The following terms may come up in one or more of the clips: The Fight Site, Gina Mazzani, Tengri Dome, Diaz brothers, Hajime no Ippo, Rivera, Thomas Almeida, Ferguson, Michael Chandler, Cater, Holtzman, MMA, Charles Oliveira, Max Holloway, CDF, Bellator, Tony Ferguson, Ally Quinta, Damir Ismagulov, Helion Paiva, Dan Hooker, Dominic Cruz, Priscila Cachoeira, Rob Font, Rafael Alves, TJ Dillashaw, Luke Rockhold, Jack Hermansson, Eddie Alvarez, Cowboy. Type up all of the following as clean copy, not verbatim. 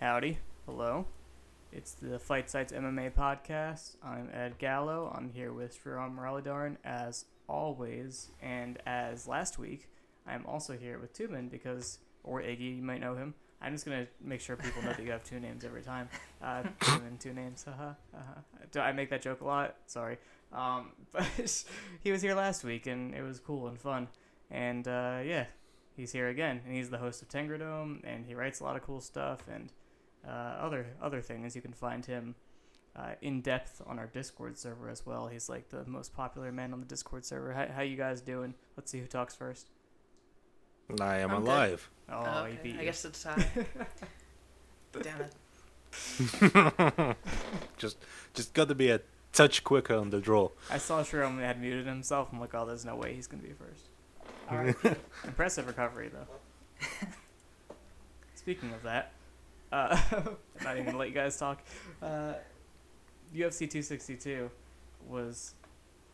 Howdy. Hello. It's the Fight Sites MMA podcast. I'm Ed Gallo. I'm here with Sriram Muralidaran as always. And as last week, I'm also here with Tumen because, or Iggy, you might know him. I'm just going to make sure people know that you have two names every time. Tumen, two names. I make that joke a lot. Sorry. But he was here last week and it was cool and fun. And yeah, he's here again. And he's the host of Tengri Dome and he writes a lot of cool stuff and other things. You can find him in depth on our Discord server as well. He's like the most popular man on the Discord server. How you guys doing? Let's see who talks first. I am alive. Good. Oh, okay. He beat you. I guess it's time. Damn it. just got to be a touch quicker on the draw. I saw Sriram had muted himself. I'm like, oh, there's no way he's gonna be first. All right. Impressive recovery though. Speaking of that. I'm not even gonna let you guys talk. UFC 262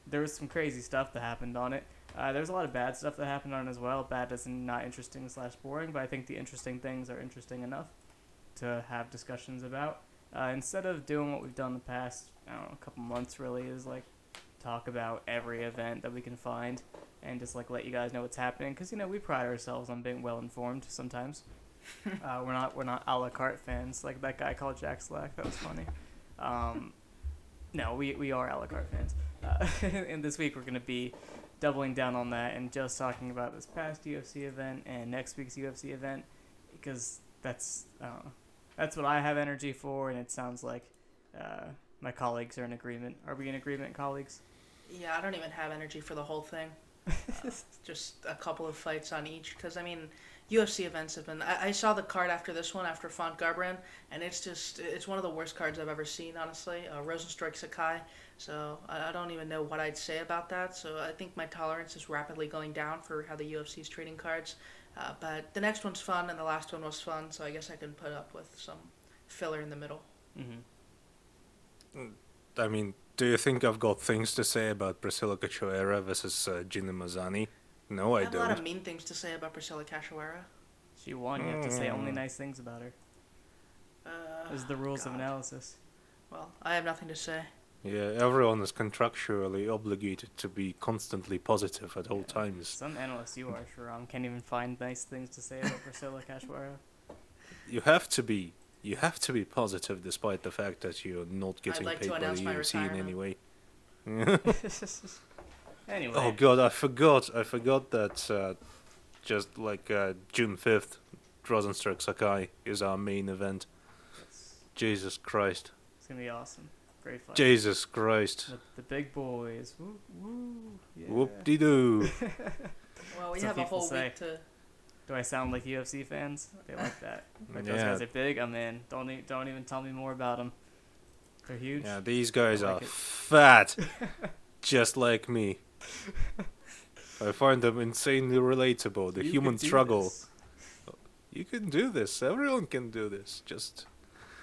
there was some crazy stuff that happened on it. There's a lot of bad stuff that happened on it as well. Bad as in not interesting / boring, but I think the interesting things are interesting enough to have discussions about. Instead of doing what we've done the past, I don't know, a couple months really, is like talk about every event that we can find and just like let you guys know what's happening, because you know we pride ourselves on being well informed sometimes. We're not a la carte fans like that guy called Jack Slack. That was funny. No, we are a la carte fans. And this week we're going to be doubling down on that and just talking about this past UFC event and next week's UFC event, because that's what I have energy for, and it sounds like my colleagues are in agreement. Are we in agreement, colleagues? Yeah, I don't even have energy for the whole thing. Just a couple of fights on each, because I mean, UFC events have been... I saw the card after this one, after Font Garbrandt, and it's one of the worst cards I've ever seen, honestly. Rosenstrike Sakai, so I don't even know what I'd say about that. So I think my tolerance is rapidly going down for how the UFC is treating cards. But the next one's fun, and the last one was fun, so I guess I can put up with some filler in the middle. Mm-hmm. I mean, do you think I've got things to say about Priscila Cachoeira versus Gina Mazzani? No, I don't. I have a lot of mean things to say about Priscila Cachoeira. She won. You have to say only nice things about her. This is the rules of analysis. Well, I have nothing to say. Yeah, everyone is contractually obligated to be constantly positive at all times. Some analysts you are, Sriram, can't even find nice things to say about Priscila Cachoeira. You have to be. You have to be positive despite the fact that you're not getting paid by the UFC in any way. Anyway. Oh god, I forgot that just like June 5th, Rosenstruck Sakai is our main event. Yes. Jesus Christ. It's going to be awesome. Great fight. Jesus Christ. The big boys. Woo, woo. Yeah. Whoop-de-doo. Well, we have a whole week to... Do I sound like UFC fans? They like that. Like those guys are big, I'm in. Don't even tell me more about them. They're huge. Yeah, these guys are fat. Just like me. I find them insanely relatable. The human struggle. This. You can do this. Everyone can do this. Just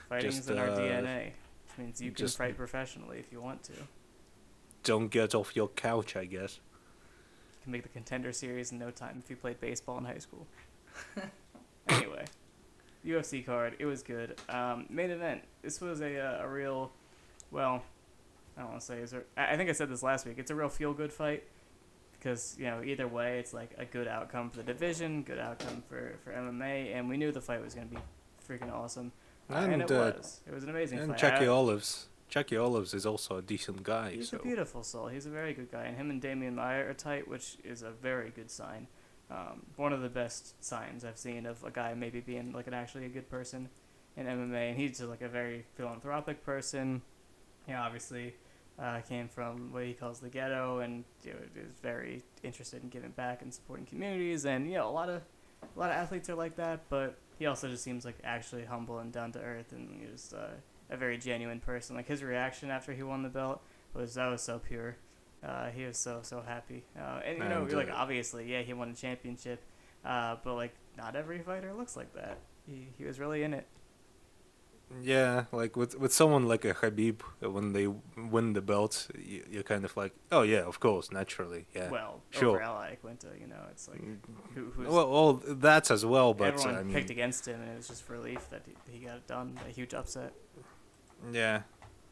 fighting's in our DNA. Which means you can fight professionally if you want to. Don't get off your couch, I guess. You can make the Contender Series in no time if you played baseball in high school. Anyway, UFC card. It was good. Main event. This was a real, well, I don't want to say. I think I said this last week. It's a real feel-good fight because, you know, either way, it's like a good outcome for the division, good outcome for MMA, and we knew the fight was going to be freaking awesome. And it was. It was an amazing fight. And Jackie Olives is also a decent guy. He's a beautiful soul. He's a very good guy. And him and Damian Maia are tight, which is a very good sign. One of the best signs I've seen of a guy maybe being like actually a good person in MMA. And he's just like a very philanthropic person. You know, obviously... came from what he calls the ghetto, and you know, is very interested in giving back and supporting communities. And you know, a lot of athletes are like that. But he also just seems like actually humble and down to earth, and he was a very genuine person. Like his reaction after he won the belt was so pure. He was so happy. And you know, like obviously, yeah, he won a championship. But like, not every fighter looks like that. He was really in it. Yeah, like with someone like a Khabib, when they win the belt, you're kind of like, oh yeah, of course, naturally, yeah. Well, sure. Over Ally Quinta, you know, it's like who's well, that's as well, but everyone picked against him, and it was just relief that he got it done. A huge upset. Yeah,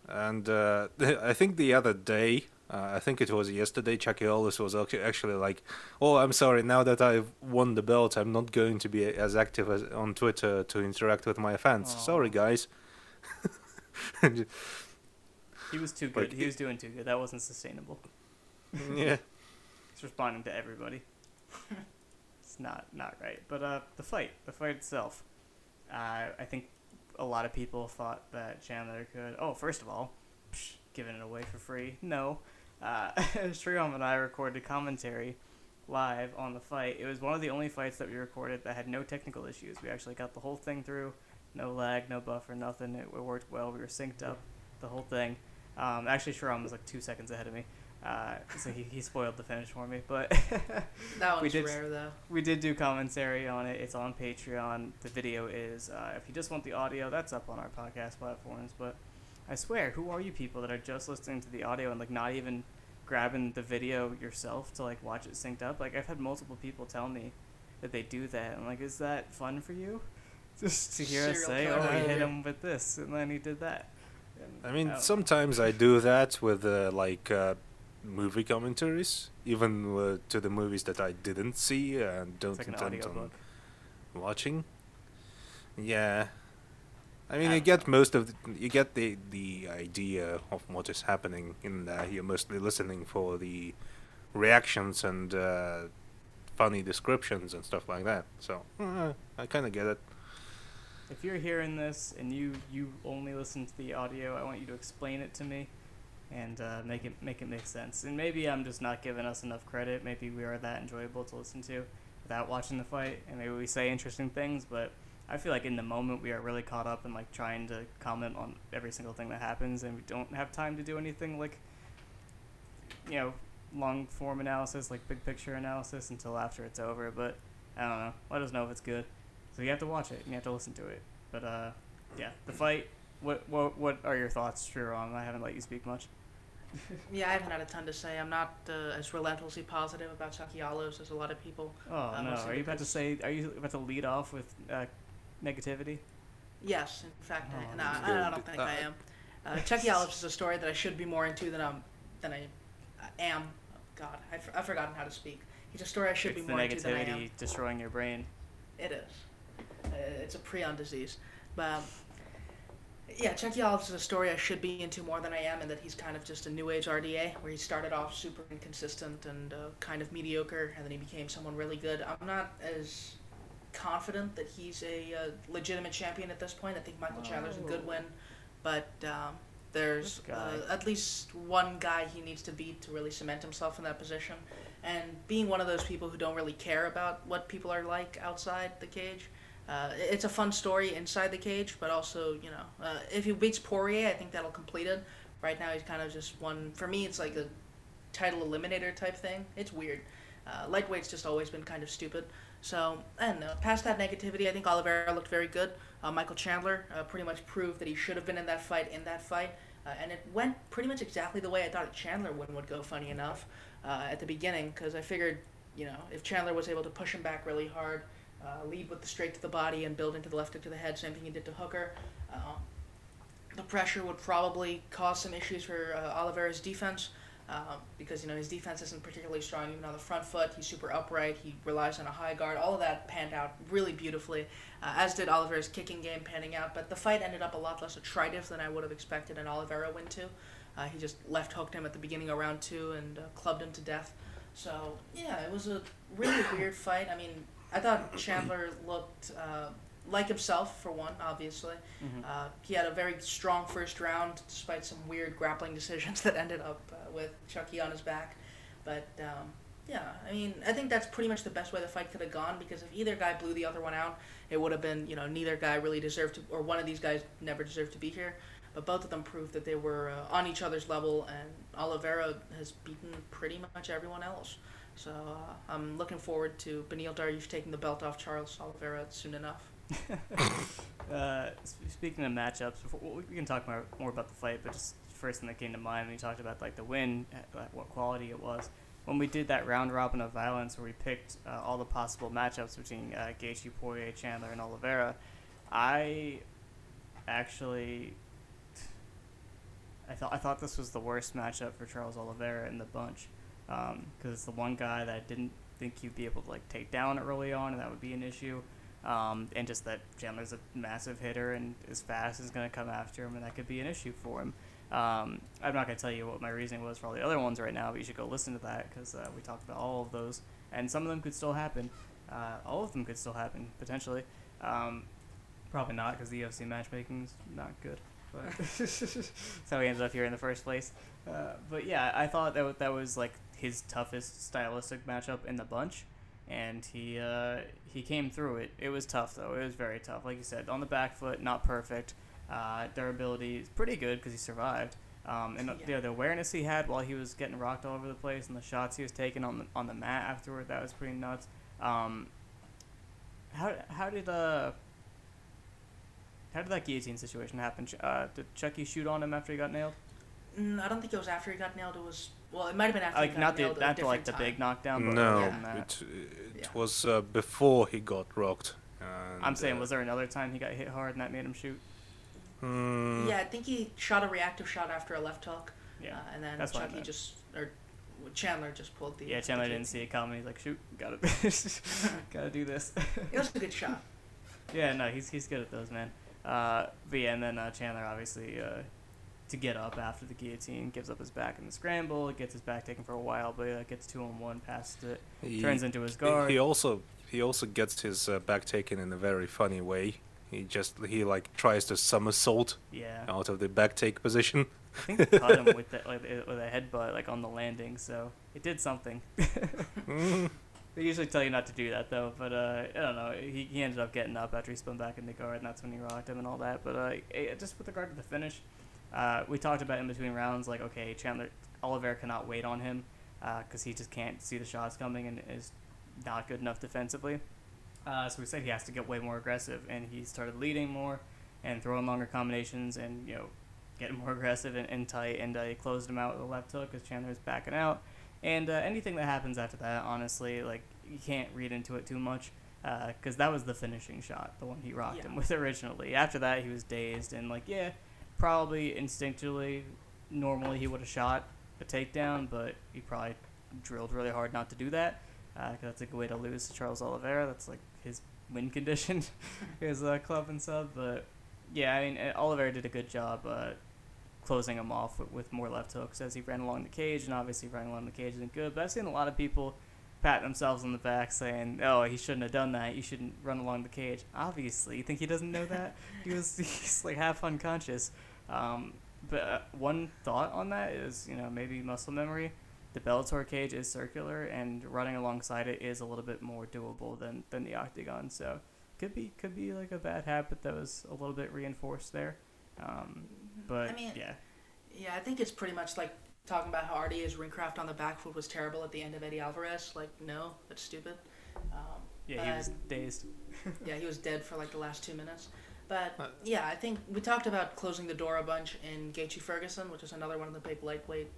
and I think the other day, I think it was yesterday, Chakialis was actually like, oh, I'm sorry, now that I've won the belt, I'm not going to be as active as on Twitter to interact with my fans. Aww. Sorry, guys. He was too good. Like, he was doing too good. That wasn't sustainable. Yeah. He's responding to everybody. It's not right. But the fight itself, I think a lot of people thought that Chandler could, first of all, giving it away for free. No. Sriram and I recorded commentary live on the fight. It was one of the only fights that we recorded that had no technical issues. We actually got the whole thing through. No lag, no buffer, nothing. It worked well. We were synced up, the whole thing. Actually, Sriram was like 2 seconds ahead of me. So he spoiled the finish for me. But that was rare, though. We did do commentary on it. It's on Patreon. The video is, if you just want the audio, that's up on our podcast platforms. But I swear, who are you people that are just listening to the audio and like not even grabbing the video yourself to like watch it synced up? Like I've had multiple people tell me that they do that. I'm like, is that fun for you? Just to hear us say, "Oh, we hit him with this, and then he did that." And I mean, sometimes I do that with movie commentaries, even to the movies that I didn't see and don't intend on watching. Yeah. I mean, you get the idea of what is happening in there. You're mostly listening for the reactions and funny descriptions and stuff like that. So I kind of get it. If you're hearing this and you only listen to the audio, I want you to explain it to me and make it make sense. And maybe I'm just not giving us enough credit. Maybe we are that enjoyable to listen to without watching the fight, and maybe we say interesting things, but I feel like in the moment we are really caught up in like trying to comment on every single thing that happens, and we don't have time to do anything like, you know, long form analysis, like big picture analysis until after it's over. But I don't know. Let us know if it's good. So you have to watch it and you have to listen to it. But yeah, the fight. What are your thoughts, true or wrong? I haven't let you speak much. Yeah, I haven't had a ton to say. I'm not as relentlessly positive about Chakialos as a lot of people. Oh no! Are you about to lead off with negativity? Yes, in fact, I don't think I am. Chakialos is a story that I should be more into than I am. Oh, God, I've forgotten how to speak. It's a story I should be more into than I am. It's the negativity destroying your brain. It is. It's a prion disease. But yeah, Chakialos is a story I should be into more than I am, and that he's kind of just a new age RDA, where he started off super inconsistent and kind of mediocre, and then he became someone really good. I'm not as confident that he's a legitimate champion at this point. I think Michael Chandler's a good win, but there's at least one guy he needs to beat to really cement himself in that position. And being one of those people who don't really care about what people are like outside the cage, it's a fun story inside the cage, but also, you know, if he beats Poirier, I think that'll complete it. Right now he's kind of just one, for me it's like a title eliminator type thing. It's weird. Lightweight's just always been kind of stupid. So, I don't know. Past that negativity, I think Oliveira looked very good. Michael Chandler pretty much proved that he should have been in that fight, and it went pretty much exactly the way I thought a Chandler win would go, funny enough, at the beginning, because I figured, you know, if Chandler was able to push him back really hard, lead with the straight to the body and build into the left hook to the head, same thing he did to Hooker, the pressure would probably cause some issues for Oliveira's defense. Because, you know, his defense isn't particularly strong, even on the front foot. He's super upright. He relies on a high guard. All of that panned out really beautifully, as did Oliveira's kicking game panning out. But the fight ended up a lot less attritive than I would have expected an Oliveira win to. He just left-hooked him at the beginning of round two and clubbed him to death. So, yeah, it was a really weird fight. I mean, I thought Chandler looked like himself, for one, obviously. Mm-hmm. He had a very strong first round, despite some weird grappling decisions that ended up with Chucky on his back. But, yeah, I mean, I think that's pretty much the best way the fight could have gone, because if either guy blew the other one out, it would have been, you know, neither guy really deserved to, or one of these guys never deserved to be here. But both of them proved that they were on each other's level, and Oliveira has beaten pretty much everyone else. So I'm looking forward to Beneil Dariush taking the belt off Charles Oliveira soon enough. Speaking of matchups, we can talk more about the fight, but just first thing that came to mind when we talked about like the win, what quality it was. When we did that round robin of violence where we picked all the possible matchups between Gaethje, Poirier, Chandler, and Oliveira, I thought this was the worst matchup for Charles Oliveira in the bunch, because it's the one guy that I didn't think he'd be able to like take down early on, and that would be an issue. And just that Chandler's a massive hitter and is fast and is going to come after him, and that could be an issue for him. I'm not going to tell you what my reasoning was for all the other ones right now, but you should go listen to that, because we talked about all of those, and some of them could still happen. All of them could still happen, potentially. Probably not, because the UFC matchmaking is not good. But so he ended up here in the first place. But yeah, I thought that was like his toughest stylistic matchup in the bunch, and he came through it. It was tough, though. It was very tough. Like you said, on the back foot, not perfect. Durability is pretty good because he survived. The awareness he had while he was getting rocked all over the place, and the shots he was taking on the mat afterward, that was pretty nuts. How did that guillotine situation happen? Did Chucky shoot on him after he got nailed? I don't think it was after he got nailed. It was it might have been after he got nailed. Not after the big knockdown. But no, it was before he got rocked. I'm saying, was there another time he got hit hard and that made him shoot? Yeah, I think he shot a reactive shot after a left hook. Yeah, and then Chandler just pulled the. Yeah, Chandler didn't see it coming. He's like, shoot, gotta do this. It was a good shot. Yeah, no, he's good at those, man. But yeah, and then Chandler obviously to get up after the guillotine, gives up his back in the scramble, gets his back taken for a while, but gets 2-on-1, passes it, turns into his guard. He also gets his back taken in a very funny way. He tries to somersault out of the back take position. I think they caught him with a headbutt like on the landing, so it did something. They usually tell you not to do that though, but I don't know. He ended up getting up after he spun back in the guard, and that's when he rocked him and all that. But just with regard to the finish, we talked about in between rounds, like okay, Oliveira cannot wait on him because he just can't see the shots coming and is not good enough defensively. So we said he has to get way more aggressive, and he started leading more and throwing longer combinations and, you know, getting more aggressive and tight, and he closed him out with a left hook as Chandler was backing out. And anything that happens after that, honestly, like, you can't read into it too much because that was the finishing shot, the one he rocked him with originally. After that, he was dazed and, like, probably instinctually, normally he would have shot a takedown, but he probably drilled really hard not to do that because that's a good way to lose to Charles Oliveira. That's, like, his win condition, his club and sub. But, yeah, I mean, Oliveira did a good job closing him off with more left hooks as he ran along the cage, and obviously running along the cage isn't good, but I've seen a lot of people pat themselves on the back saying, oh, he shouldn't have done that, you shouldn't run along the cage. Obviously, you think he doesn't know that? He's like half unconscious. But one thought on that is, you know, maybe muscle memory. The Bellator cage is circular, and running alongside it is a little bit more doable than the octagon, so could be like a bad habit that was a little bit reinforced there. But I mean, I think it's pretty much like talking about how RDA's ringcraft on the back foot was terrible at the end of Eddie Alvarez. Like, no, that's stupid. He was dazed. Yeah, he was dead for like the last 2 minutes. But yeah, I think we talked about closing the door a bunch in Gaethje Ferguson, which is another one of the big lightweight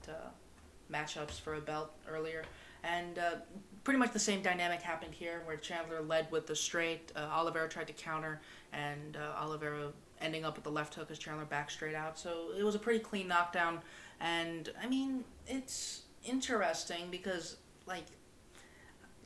matchups for a belt earlier. And pretty much the same dynamic happened here, where Chandler led with the straight, Oliveira tried to counter, and Oliveira ending up with the left hook as Chandler back straight out. So it was a pretty clean knockdown. And, I mean, it's interesting because, like,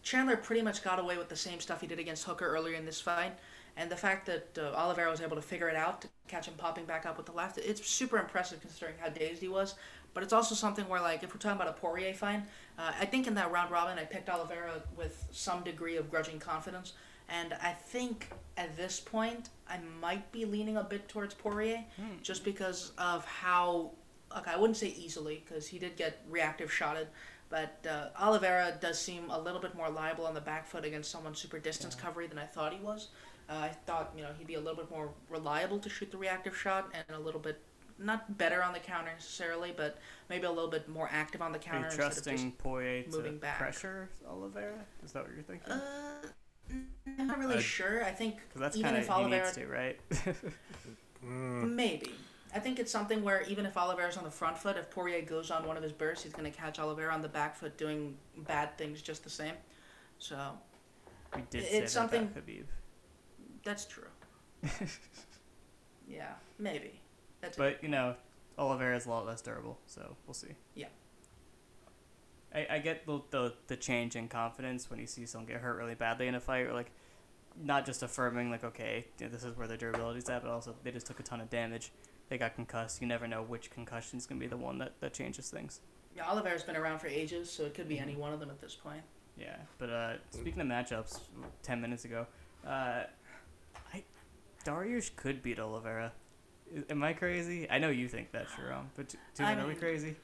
Chandler pretty much got away with the same stuff he did against Hooker earlier in this fight. And the fact that Oliveira was able to figure it out, to catch him popping back up with the left, it's super impressive considering how dazed he was. But it's also something where, like, if we're talking about a Poirier fight, I think in that round robin I picked Oliveira with some degree of grudging confidence. And I think at this point I might be leaning a bit towards Poirier just because of how, okay, I wouldn't say easily because he did get reactive shotted, but Oliveira does seem a little bit more liable on the back foot against someone super distance covery than I thought he was. I thought, you know, he'd be a little bit more reliable to shoot the reactive shot and a little bit, not better on the counter necessarily, but maybe a little bit more active on the counter. Are you trusting Poirier to pressure Oliveira? Is that what you're thinking? I'm not really sure. I think that's even if Oliveira needs to, right? Maybe. I think it's something where even if Oliveira's on the front foot, if Poirier goes on one of his bursts, he's going to catch Oliveira on the back foot doing bad things just the same. So we did say it's something about Khabib. That's true. Yeah, maybe. That's but it. You know, Oliveira's a lot less durable, so we'll see. Yeah. I get the change in confidence when you see someone get hurt really badly in a fight, or like not just affirming like, okay, this is where their durability's at, but also they just took a ton of damage. They got concussed. You never know which concussion's gonna be the one that changes things. Yeah, Oliveira's been around for ages, so it could be any one of them at this point. Yeah, but speaking of matchups, 10 minutes ago, Dariush could beat Oliveira. Am I crazy? I know you think that, Sriram, but Tumen, are we crazy?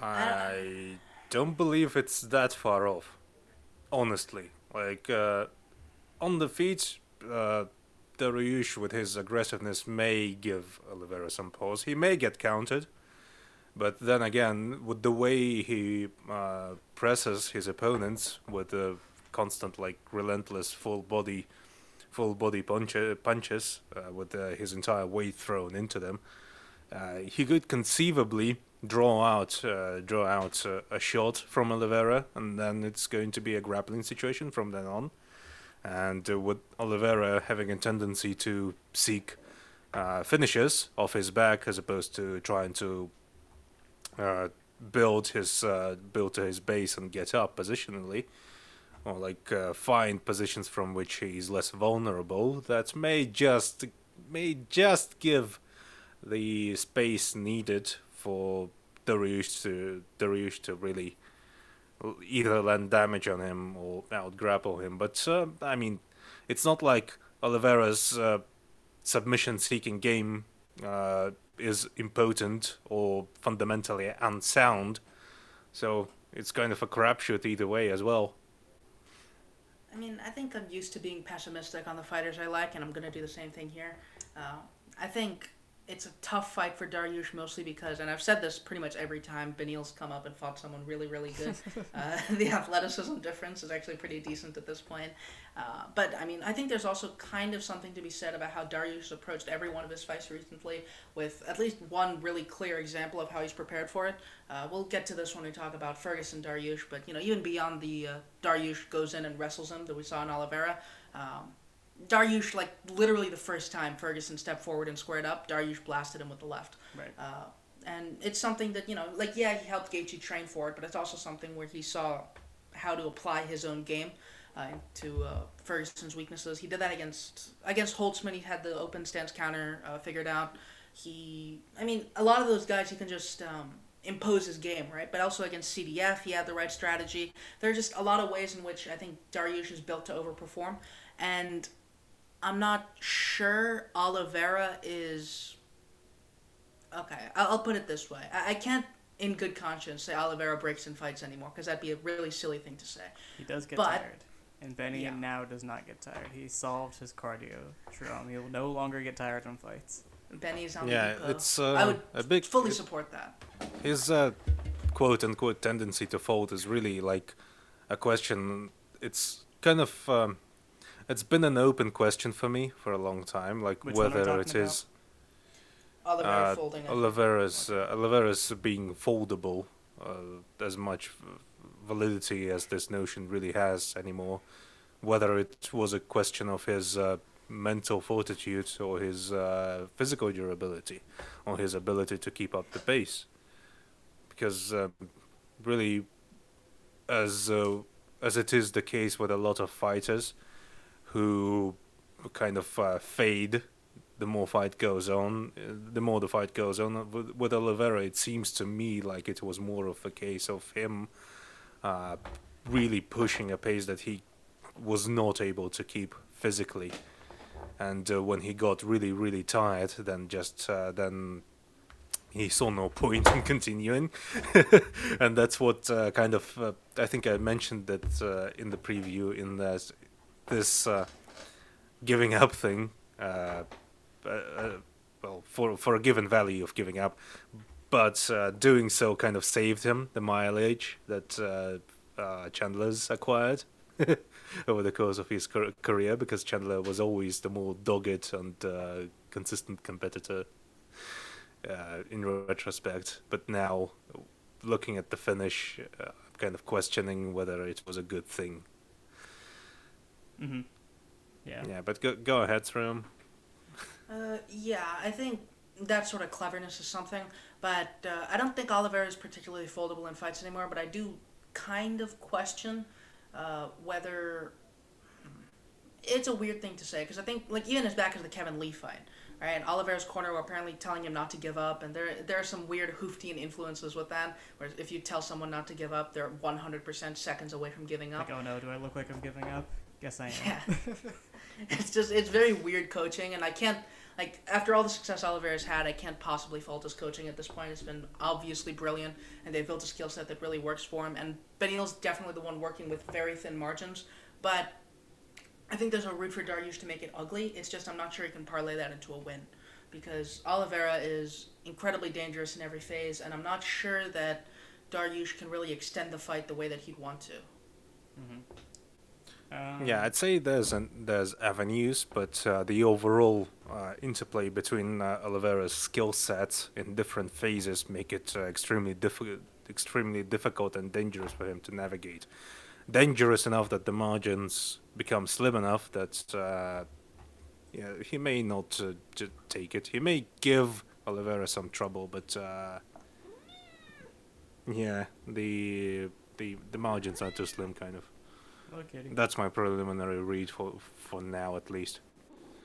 I don't believe it's that far off, honestly. Like, on the feet, Dariush with his aggressiveness may give Oliveira some pause. He may get countered, but then again, with the way he presses his opponents with a constant, like, relentless full body punches with his entire weight thrown into them, he could conceivably draw out a shot from Oliveira, and then it's going to be a grappling situation from then on. And with Oliveira having a tendency to seek finishes off his back as opposed to trying to build to his base and get up positionally, or like find positions from which he's less vulnerable, that may just give the space needed for Dariush to really either land damage on him or out-grapple him. But, I mean, it's not like Oliveira's submission-seeking game is impotent or fundamentally unsound, so it's kind of a crapshoot either way as well. I mean, I think I'm used to being pessimistic on the fighters I like, and I'm going to do the same thing here. I think it's a tough fight for Dariush, mostly because, and I've said this pretty much every time Beneil's come up and fought someone really, really good. The athleticism difference is actually pretty decent at this point. But, I mean, I think there's also kind of something to be said about how Dariush approached every one of his fights recently with at least one really clear example of how he's prepared for it. We'll get to this when we talk about Ferguson Dariush, but, you know, even beyond the Dariush goes in and wrestles him that we saw in Oliveira, Dariush, like, literally the first time Ferguson stepped forward and squared up, Dariush blasted him with the left. Right. And it's something that, you know, like, yeah, he helped Gaethje train for it, but it's also something where he saw how to apply his own game to Ferguson's weaknesses. He did that against Holtzman. He had the open stance counter figured out. A lot of those guys, he can just impose his game, right? But also against CDF, he had the right strategy. There are just a lot of ways in which I think Dariush is built to overperform. And I'm not sure Oliveira is... Okay, I'll put it this way. I can't, in good conscience, say Oliveira breaks and fights anymore, because that'd be a really silly thing to say. He does get tired. And Beneil now does not get tired. He solved his cardio. He will no longer get tired on fights. Benny's on the depot. It's I would a big, fully support that. His quote-unquote tendency to fold is really like a question. It's kind of... it's been an open question for me for a long time, like which whether it is Oliveira folding Oliveira's being foldable, as much validity as this notion really has anymore, whether it was a question of his mental fortitude or his physical durability or his ability to keep up the pace. Because really, as it is the case with a lot of fighters, who kind of fade the more the fight goes on. With Oliveira, it seems to me like it was more of a case of him really pushing a pace that he was not able to keep physically. And when he got really, really tired, then he saw no point in continuing. And that's what kind of... I think I mentioned that in the preview in the... This giving up thing, well, for a given value of giving up, but doing so kind of saved him the mileage that Chandler's acquired over the course of his career, because Chandler was always the more dogged and consistent competitor in retrospect. But now, looking at the finish, I'm kind of questioning whether it was a good thing. Mm-hmm. Yeah. Yeah, but go ahead, Sriram. I think that sort of cleverness is something, but I don't think Oliveira is particularly foldable in fights anymore, but I do kind of question whether... It's a weird thing to say, because I think, like, even as back as the Kevin Lee fight, right? Oliveira's corner were apparently telling him not to give up, and there are some weird Hooftian influences with that, where if you tell someone not to give up, they're 100% seconds away from giving up. Like, oh no, do I look like I'm giving up? Guess I am. Yeah. It's very weird coaching, and I can't... Like, after all the success Oliveira's had, I can't possibly fault his coaching at this point. It's been obviously brilliant, and they've built a skill set that really works for him. And Beneil's definitely the one working with very thin margins. But I think there's a route for Dariush to make it ugly. It's just I'm not sure he can parlay that into a win, because Oliveira is incredibly dangerous in every phase, and I'm not sure that Dariush can really extend the fight the way that he'd want to. Mm-hmm. Yeah, I'd say there's avenues, but the overall interplay between Oliveira's skill sets in different phases make it extremely difficult and dangerous for him to navigate. Dangerous enough that the margins become slim enough that he may not take it. He may give Oliveira some trouble, but the margins are too slim, kind of. No kidding. That's my preliminary read for now, at least.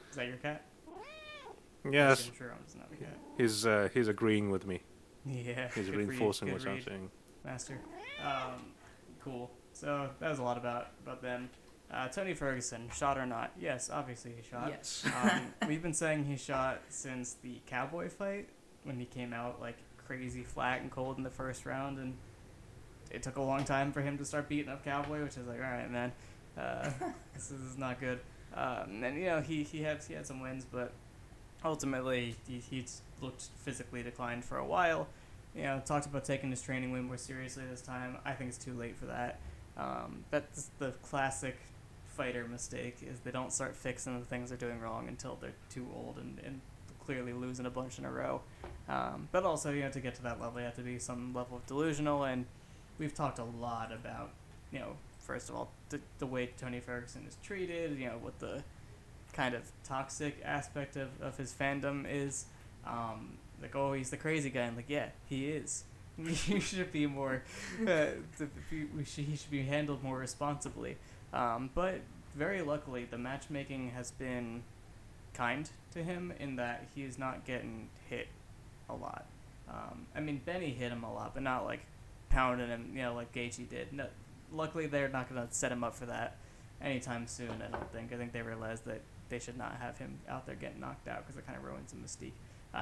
Is that your cat? Yes. I'm sure it's not a cat. He's agreeing with me. Yeah. He's reinforcing what I'm saying. Master. Cool. So that was a lot about them. Tony Ferguson, shot or not? Yes, obviously he shot. Yes. We've been saying he shot since the Cowboy fight, when he came out like crazy flat and cold in the first round, and it took a long time for him to start beating up Cowboy, which is like, all right, man, this is not good. And he had some wins, but ultimately he looked physically declined for a while. You know, talked about taking his training way more seriously this time. I think it's too late for that. That's the classic fighter mistake, is they don't start fixing the things they're doing wrong until they're too old and clearly losing a bunch in a row. But also, to get to that level, you have to be some level of delusional. And we've talked a lot about, first of all, the way Tony Ferguson is treated, what the kind of toxic aspect of his fandom is. Like, oh, he's the crazy guy. I'm like, yeah, he is. He should be more, he should be handled more responsibly. But very luckily, the matchmaking has been kind to him in that he is not getting hit a lot. Benny hit him a lot, but not like pounding him, like Gaethje did. No, luckily, they're not going to set him up for that anytime soon, I don't think. I think they realized that they should not have him out there getting knocked out, because it kind of ruins the mystique.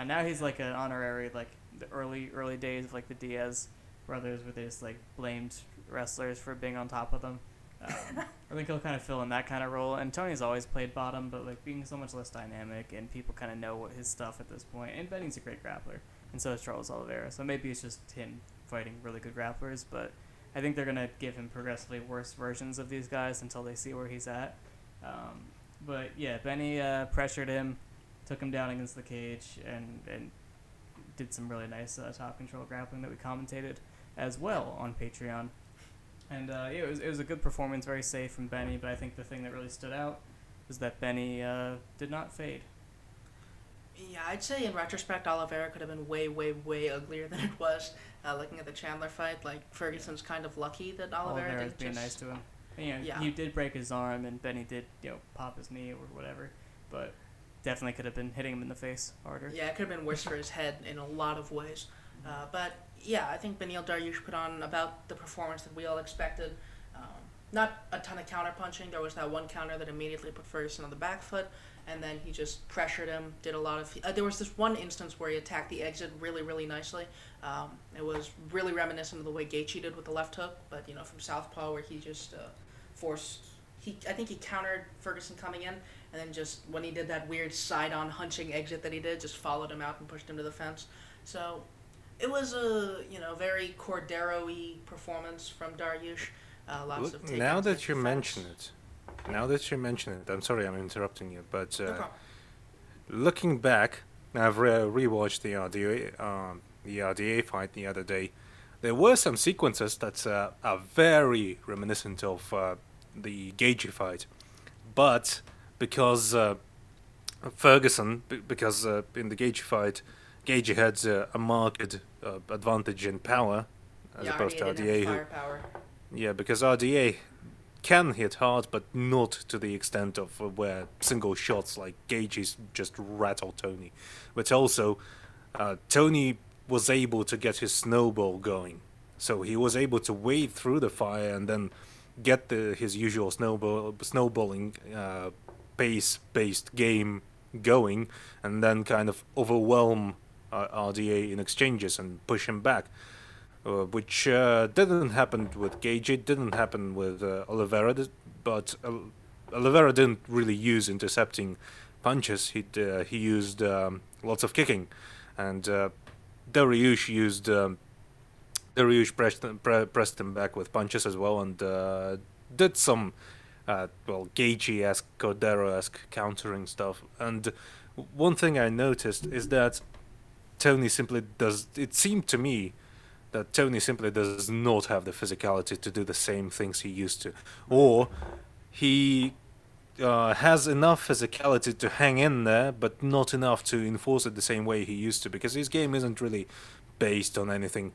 Now he's like an honorary, like the early days of like the Diaz brothers, where they just like blamed wrestlers for being on top of them. I think he'll kind of fill in that kind of role. And Tony's always played bottom, but like being so much less dynamic, and people kind of know what his stuff at this point. And Benny's a great grappler, and so is Charles Oliveira. So maybe it's just him fighting really good grapplers, but I think they're going to give him progressively worse versions of these guys until they see where he's at. But yeah, Benny pressured him, took him down against the cage, and did some really nice top control grappling that we commentated as well on Patreon. And it was a good performance, very safe from Benny, but I think the thing that really stood out was that Benny did not fade. Yeah, I'd say in retrospect, Oliveira could have been way, way, way uglier than it was. Looking at the Chandler fight, like, Ferguson's kind of lucky that Oliveira didn't being nice to him. And, he did break his arm, and Benny did, pop his knee or whatever, but definitely could have been hitting him in the face harder. Yeah, it could have been worse for his head in a lot of ways. But, yeah, I think Beneil Dariush put on about the performance that we all expected. Not a ton of counter-punching. There was that one counter that immediately put Ferguson on the back foot, and then he just pressured him, did a lot of... there was this one instance where he attacked the exit really, really nicely. It was really reminiscent of the way Gaethje did with the left hook, but, from southpaw, where he just forced... I think he countered Ferguson coming in, and then just when he did that weird side-on hunching exit that he did, just followed him out and pushed him to the fence. So it was a, very Cordero-y performance from Dariush. Lots of takedowns. Now that you mention it, I'm sorry I'm interrupting you, but looking back, I've rewatched the RDA fight the other day. There were some sequences that are very reminiscent of the Gaethje fight, but because Ferguson, because in the Gaethje fight, Gaethje had a marked advantage in power as opposed to RDA. Because RDA can hit hard, but not to the extent of where single shots like Gaethje's just rattle Tony. But also, Tony was able to get his snowball going. So he was able to wade through the fire and then get his usual snowballing pace-based game going, and then kind of overwhelm RDA in exchanges and push him back. Which didn't happen with Gaethje, didn't happen with Oliveira, but Oliveira didn't really use intercepting punches. He used lots of kicking, and Dariush pressed him back with punches as well, and did some Gaethje-esque, Cordero-esque countering stuff. And one thing I noticed is that Tony simply does. It seemed to me that Tony simply does not have the physicality to do the same things he used to. Or he has enough physicality to hang in there, but not enough to enforce it the same way he used to, because his game isn't really based on anything,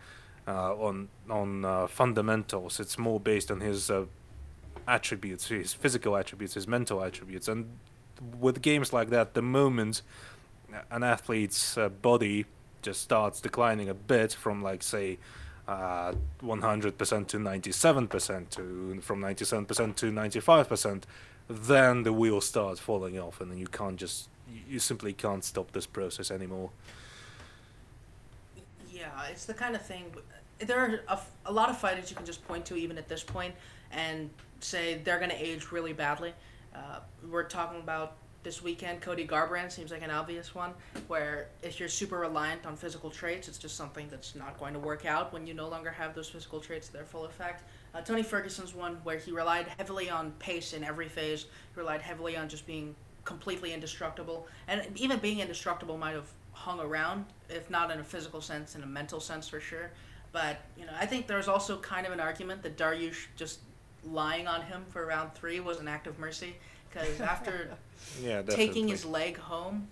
on fundamentals. It's more based on his attributes, his physical attributes, his mental attributes. And with games like that, the moment an athlete's body just starts declining a bit from, like, say, 100% to 97%, from 97% to 95%, then the wheels start falling off, and then you simply can't stop this process anymore. Yeah, it's the kind of thing. There are a lot of fighters you can just point to, even at this point, and say they're going to age really badly. We're talking about this weekend, Cody Garbrandt seems like an obvious one, where if you're super reliant on physical traits, it's just something that's not going to work out when you no longer have those physical traits to their full effect. Tony Ferguson's one where he relied heavily on pace in every phase. He relied heavily on just being completely indestructible. And even being indestructible might have hung around, if not in a physical sense, in a mental sense for sure. But, I think there's also kind of an argument that Dariush just lying on him for round 3 was an act of mercy. Because after taking his leg home,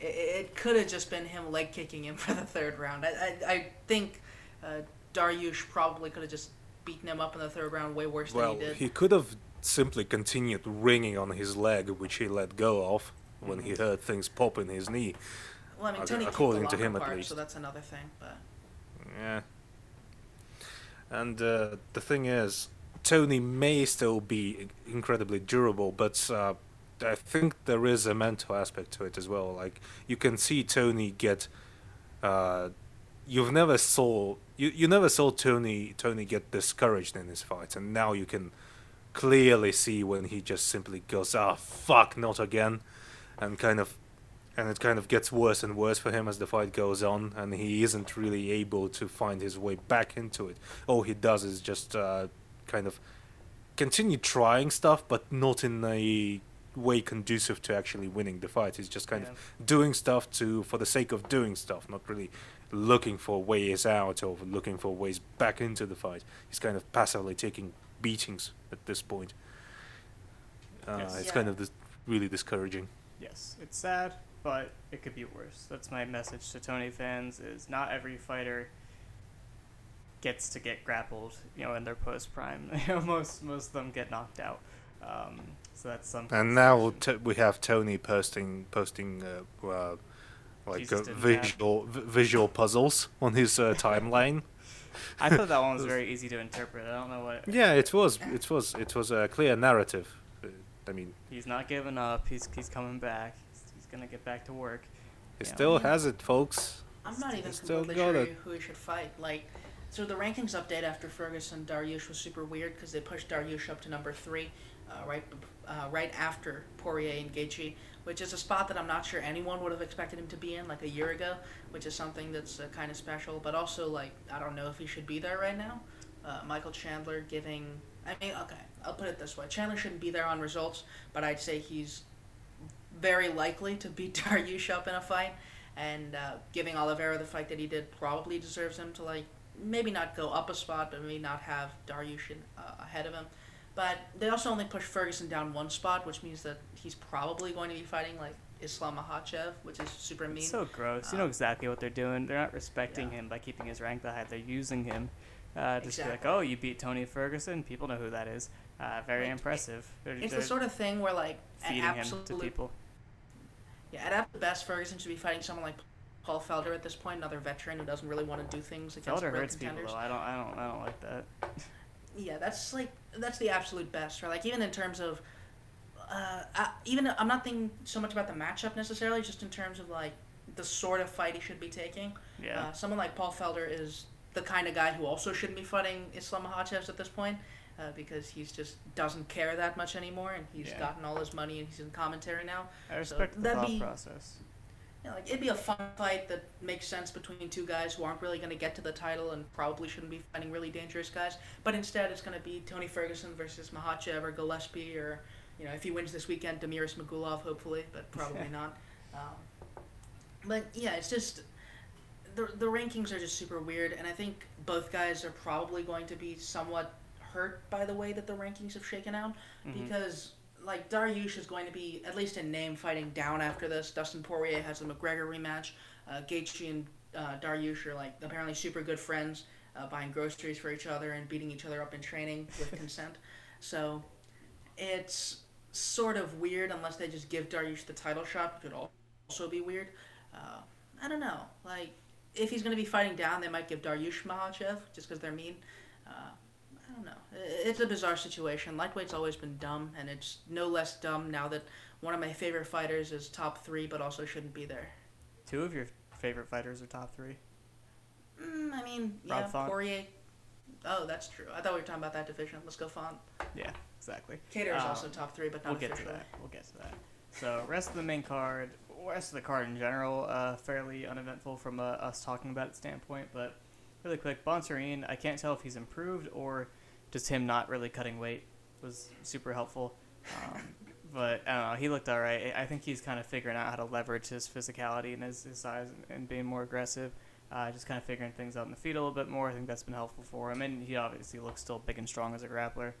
it could have just been him leg kicking him for the 3rd round. I think Dariush probably could have just beaten him up in the 3rd round way worse than he did. Well, he could have simply continued ringing on his leg, which he let go of when he heard things pop in his knee. Well, Tony according to him apart, at least. So that's another thing. But yeah, and the thing is, Tony may still be incredibly durable, but I think there is a mental aspect to it as well. Like, you can see Tony get, you never saw Tony get discouraged in his fights, and now you can clearly see when he just simply goes, fuck, not again, and it kind of gets worse and worse for him as the fight goes on, and he isn't really able to find his way back into it. All he does is just kind of continue trying stuff, but not in a way conducive to actually winning the fight. He's just kind of doing stuff for the sake of doing stuff, not really looking for ways out or looking for ways back into the fight. He's kind of passively taking beatings at this point. It's kind of really discouraging. Yes, it's sad, but it could be worse. That's my message to Tony fans, is not every fighter gets to get grappled, in their post prime. Most of them get knocked out. So that's something. And now we have Tony posting like visual puzzles on his timeline. I thought that one was very easy to interpret. I don't know what. Yeah, it was a clear narrative. I mean, he's not giving up. He's coming back. He's gonna get back to work. He still has it, folks. I'm not even completely sure who he should fight. Like. So the rankings update after Ferguson, Dariush was super weird because they pushed Dariush up to number 3 right after Poirier and Gaethje, which is a spot that I'm not sure anyone would have expected him to be in like a year ago, which is something that's kind of special. But also, I don't know if he should be there right now. Michael Chandler giving I mean, okay, I'll put it this way. Chandler shouldn't be there on results, but I'd say he's very likely to beat Dariush up in a fight. And giving Oliveira the fight that he did probably deserves him to, like, maybe not go up a spot, but maybe not have Dariush ahead of him. But they also only pushed Ferguson down one spot, which means that he's probably going to be fighting, like, Islam Makhachev, which is super mean. It's so gross. You know exactly what they're doing. They're not respecting him by keeping his rank that high. They're using him. Just exactly. Be like, oh, you beat Tony Ferguson. People know who that is. Very impressive. It's the sort of thing where, like, feeding him to people. Yeah, at the best, Ferguson should be fighting someone like Paul Felder at this point, another veteran who doesn't really want to do things against Felder hurts contenders. People, though. I don't like that. Yeah, that's the absolute best, right? Like, even in terms of, I'm not thinking so much about the matchup necessarily, just in terms of like the sort of fight he should be taking. Yeah. Someone like Paul Felder is the kind of guy who also shouldn't be fighting Islam Makhachev at this point, because he just doesn't care that much anymore, and he's gotten all his money, and he's in commentary now. I respect the thought process. Yeah, like, it'd be a fun fight that makes sense between two guys who aren't really going to get to the title and probably shouldn't be fighting really dangerous guys, but instead it's going to be Tony Ferguson versus Makhachev or Gillespie, or, you know, if he wins this weekend, Damir Ismagulov, hopefully, but probably not. But, yeah, it's just... The rankings are just super weird, and I think both guys are probably going to be somewhat hurt by the way that the rankings have shaken out, because, like, Dariush is going to be, at least in name, fighting down after this. Dustin Poirier has the McGregor rematch. Gaethje and Dariush are, like, apparently super good friends, buying groceries for each other and beating each other up in training with consent. So it's sort of weird unless they just give Dariush the title shot, which would also be weird. I don't know. Like... if he's going to be fighting down, they might give Dariush Makhachev just because they're mean. I don't know. It's a bizarre situation. Lightweight's always been dumb, and it's no less dumb now that one of my favorite fighters is top three but also shouldn't be there. Two of your favorite fighters are top three. I mean, Rob Font. Poirier. Oh, that's true. I thought we were talking about that division. Let's go Font. Yeah, exactly. Cater is also top three, but not officially. We'll get to that. So, rest of the main card... rest of the card in general, fairly uneventful from us talking about it standpoint, but really quick, Bonserine, I can't tell if he's improved or just him not really cutting weight was super helpful. But I don't know, he looked all right. I think he's kind of figuring out how to leverage his physicality and his size and being more aggressive, just kind of figuring things out in the feet a little bit more. I think that's been helpful for him, and he obviously looks still big and strong as a grappler.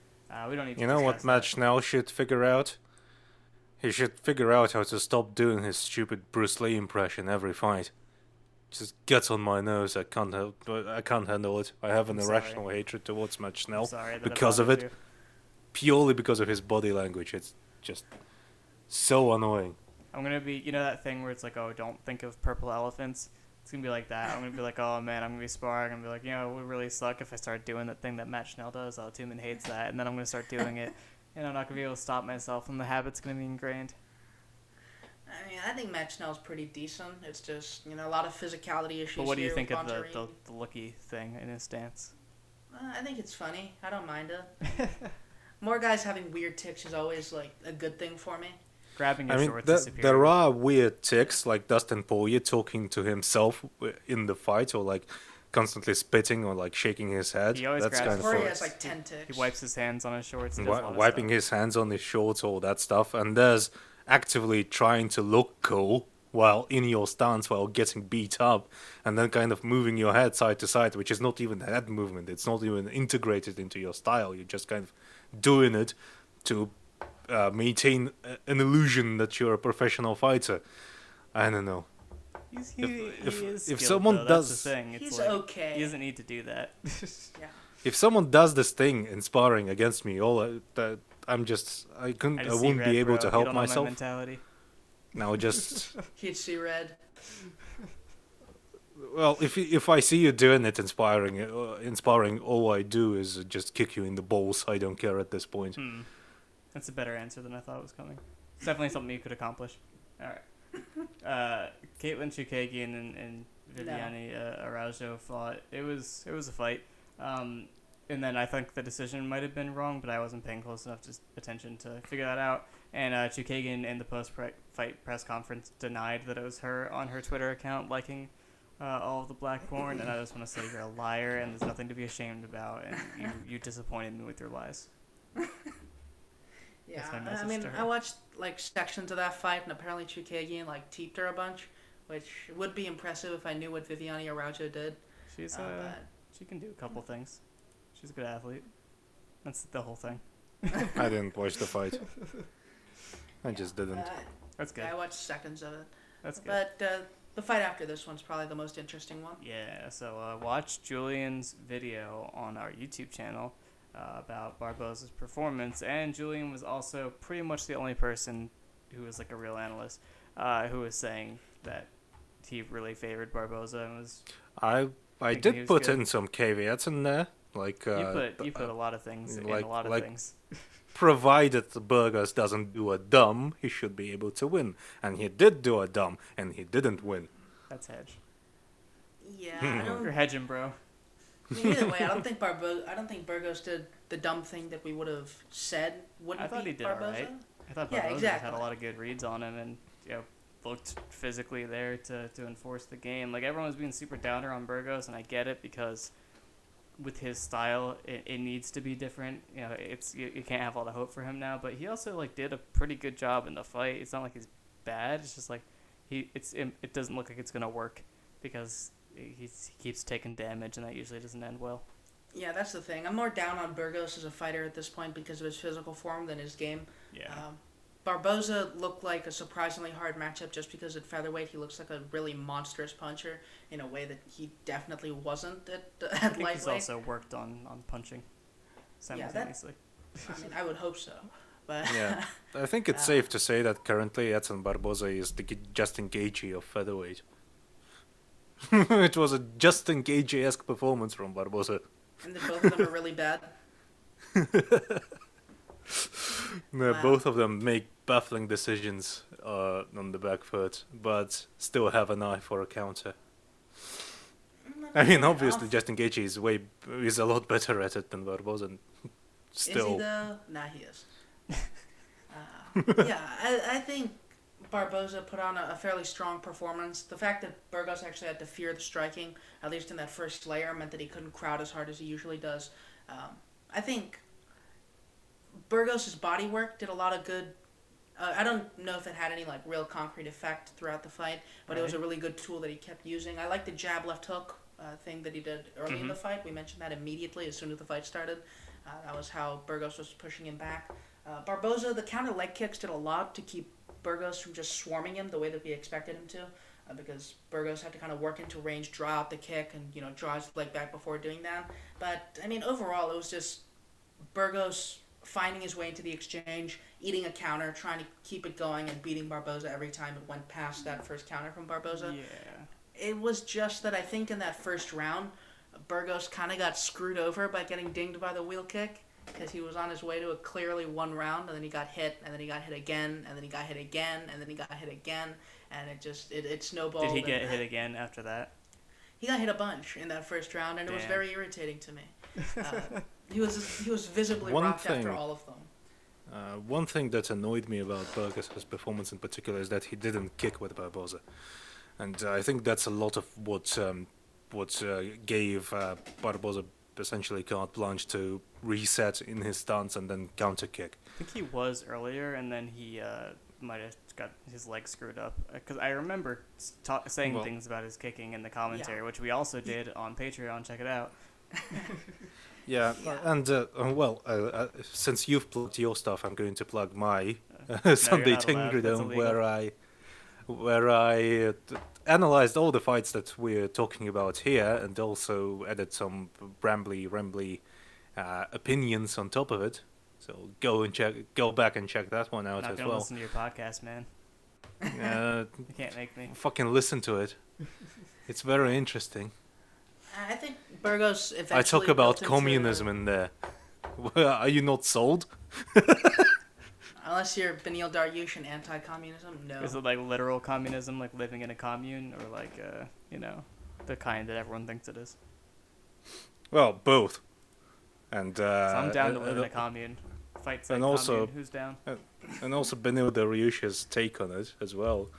We don't even. You know what Matt Schnell should figure out? He should figure out how to stop doing his stupid Bruce Lee impression every fight. Just gets on my nerves. I can't handle it. I have an irrational hatred towards Matt Schnell because of it. You. Purely because of his body language. It's just so annoying. I'm going to be, you know that thing where it's like, oh, don't think of purple elephants? It's going to be like that. I'm going to be like, oh, man, I'm going to be sparring. I'm going to be like, you know, it would really suck if I start doing that thing that Matt Schnell does. Oh, Tumen hates that. And then I'm going to start doing it. And I'm not going to be able to stop myself, and the habit's going to be ingrained. I mean, I think Matt Schnell's pretty decent. It's just, you know, a lot of physicality issues. But what do you think of the looky thing in his stance? I think it's funny. I don't mind it. More guys having weird tics is always, like, a good thing for me. Grabbing your shorts is superior. There are weird tics, like Dustin Poirier talking to himself in the fight, or, like, constantly spitting or like shaking his head. He always grabs kind of Poirier has like 10 ticks. He wipes his hands on his shorts. Wiping his hands on his shorts, all that stuff. And there's actively trying to look cool while in your stance while getting beat up, and then kind of moving your head side to side, which is not even head movement. It's not even integrated into your style. You're just kind of doing it to maintain an illusion that you're a professional fighter. I don't know. If someone does the thing, it's he's like, okay. He doesn't need to do that. Yeah. If someone does this thing in sparring against me, I wouldn't be able to help myself. My mentality. No, just he'd see red. Well, if I see you doing it in sparring, all I do is just kick you in the balls. I don't care at this point. That's a better answer than I thought was coming. It's definitely something you could accomplish. All right. Katlyn Chookagian and Viviane Araújo fought. It was a fight, and then I think the decision might have been wrong, but I wasn't paying close enough attention to figure that out. And Chookagian in the post-fight press conference denied that it was her on her Twitter account liking all of the black porn. And I just want to say you're a liar, and there's nothing to be ashamed about, and you disappointed me with your lies. Yeah, I mean, I watched like sections of that fight, and apparently Chookagian like teeped her a bunch, which would be impressive if I knew what Viviane Araujo did. She's she can do a couple things. She's a good athlete. That's the whole thing. I didn't watch the fight. I just didn't. That's good. Yeah, I watched seconds of it. That's good. But the fight after this one's probably the most interesting one. Yeah, so watch Julian's video on our YouTube channel about Barboza's performance. And Julian was also pretty much the only person who was like a real analyst who was saying that he really favored Barboza and was... I did put in some caveats in there. Like you put a lot of things in a lot of things. Provided Burgos doesn't do a dumb, he should be able to win. And he did do a dumb, and he didn't win. That's hedge. Yeah, you're hedging, bro. I mean, either way, I don't think Burgos did the dumb thing that we would have said wouldn't be. I thought he did Barboza. All right. I thought Barboza had a lot of good reads on him, and you know, looked physically there to enforce the game. Like, everyone was being super downer on Burgos, and I get it, because with his style, it needs to be different. You know, it's you can't have all the hope for him now. But he also like did a pretty good job in the fight. It's not like he's bad. It's just like it doesn't look like it's gonna work because he keeps taking damage, and that usually doesn't end well. Yeah, that's the thing. I'm more down on Burgos as a fighter at this point because of his physical form than his game. Yeah. Barboza looked like a surprisingly hard matchup just because at featherweight he looks like a really monstrous puncher in a way that he definitely wasn't at lightweight. He's also worked on punching simultaneously. Yeah, I mean, I would hope so. But yeah, I think it's safe to say that currently Edson Barboza is the Justin Gaethje of featherweight. It was a Justin Gaethje-esque performance from Barboza. And both of them are really bad. No, wow. Both of them make baffling decisions on the back foot, but still have an eye for a counter. I mean, obviously, Justin Gaethje is a lot better at it than Barboza. Still. Is he though? Nah, he is. I think Barboza put on a fairly strong performance. The fact that Burgos actually had to fear the striking, at least in that first layer, meant that he couldn't crowd as hard as he usually does. I think Burgos' body work did a lot of good. I don't know if it had any like real concrete effect throughout the fight, but It was a really good tool that he kept using. I like the jab left hook thing that he did early in the fight. We mentioned that immediately as soon as the fight started. That was how Burgos was pushing him back. Barboza, the counter leg kicks did a lot to keep Burgos from just swarming him the way that we expected him to, because Burgos had to kind of work into range, draw out the kick, and you know, draw his leg back before doing that. But I mean, overall, it was just Burgos finding his way into the exchange, eating a counter, trying to keep it going, and beating Barboza every time it went past that first counter from Barboza. Yeah. It was just that I think in that first round, Burgos kind of got screwed over by getting dinged by the wheel kick because he was on his way to a clearly one round, and then he got hit, and then he got hit again, and then he got hit again, and then he got hit again, and it just it snowballed. Did he get hit again after that? He got hit a bunch in that first round, and It was very irritating to me. He was visibly rocked after all of them. One thing that annoyed me about Burgos' performance in particular is that he didn't kick with Barboza, and I think that's a lot of what gave Barboza essentially carte blanche to reset in his stance and then counter kick. I think he was earlier, and then he might have got his leg screwed up because I remember saying things about his kicking in the commentary, which we also did on Patreon. Check it out. Yeah, and since you've plugged your stuff, I'm going to plug my Sunday Tengri Dome where I analyzed all the fights that we're talking about here, and also added some rambly opinions on top of it. So go back and check that one out as well. Not gonna listen to your podcast, man. You can't make me fucking listen to it. It's very interesting. I think Burgos eventually... I talk about communism in there. Are you not sold? Unless you're Beneil Dariush and anti-communism, no. Is it like literal communism, like living in a commune, or like, you know, the kind that everyone thinks it is? Well, both. And so I'm down to live in a commune. Fights like commune, who's down? And also Beneil Dariush's take on it as well.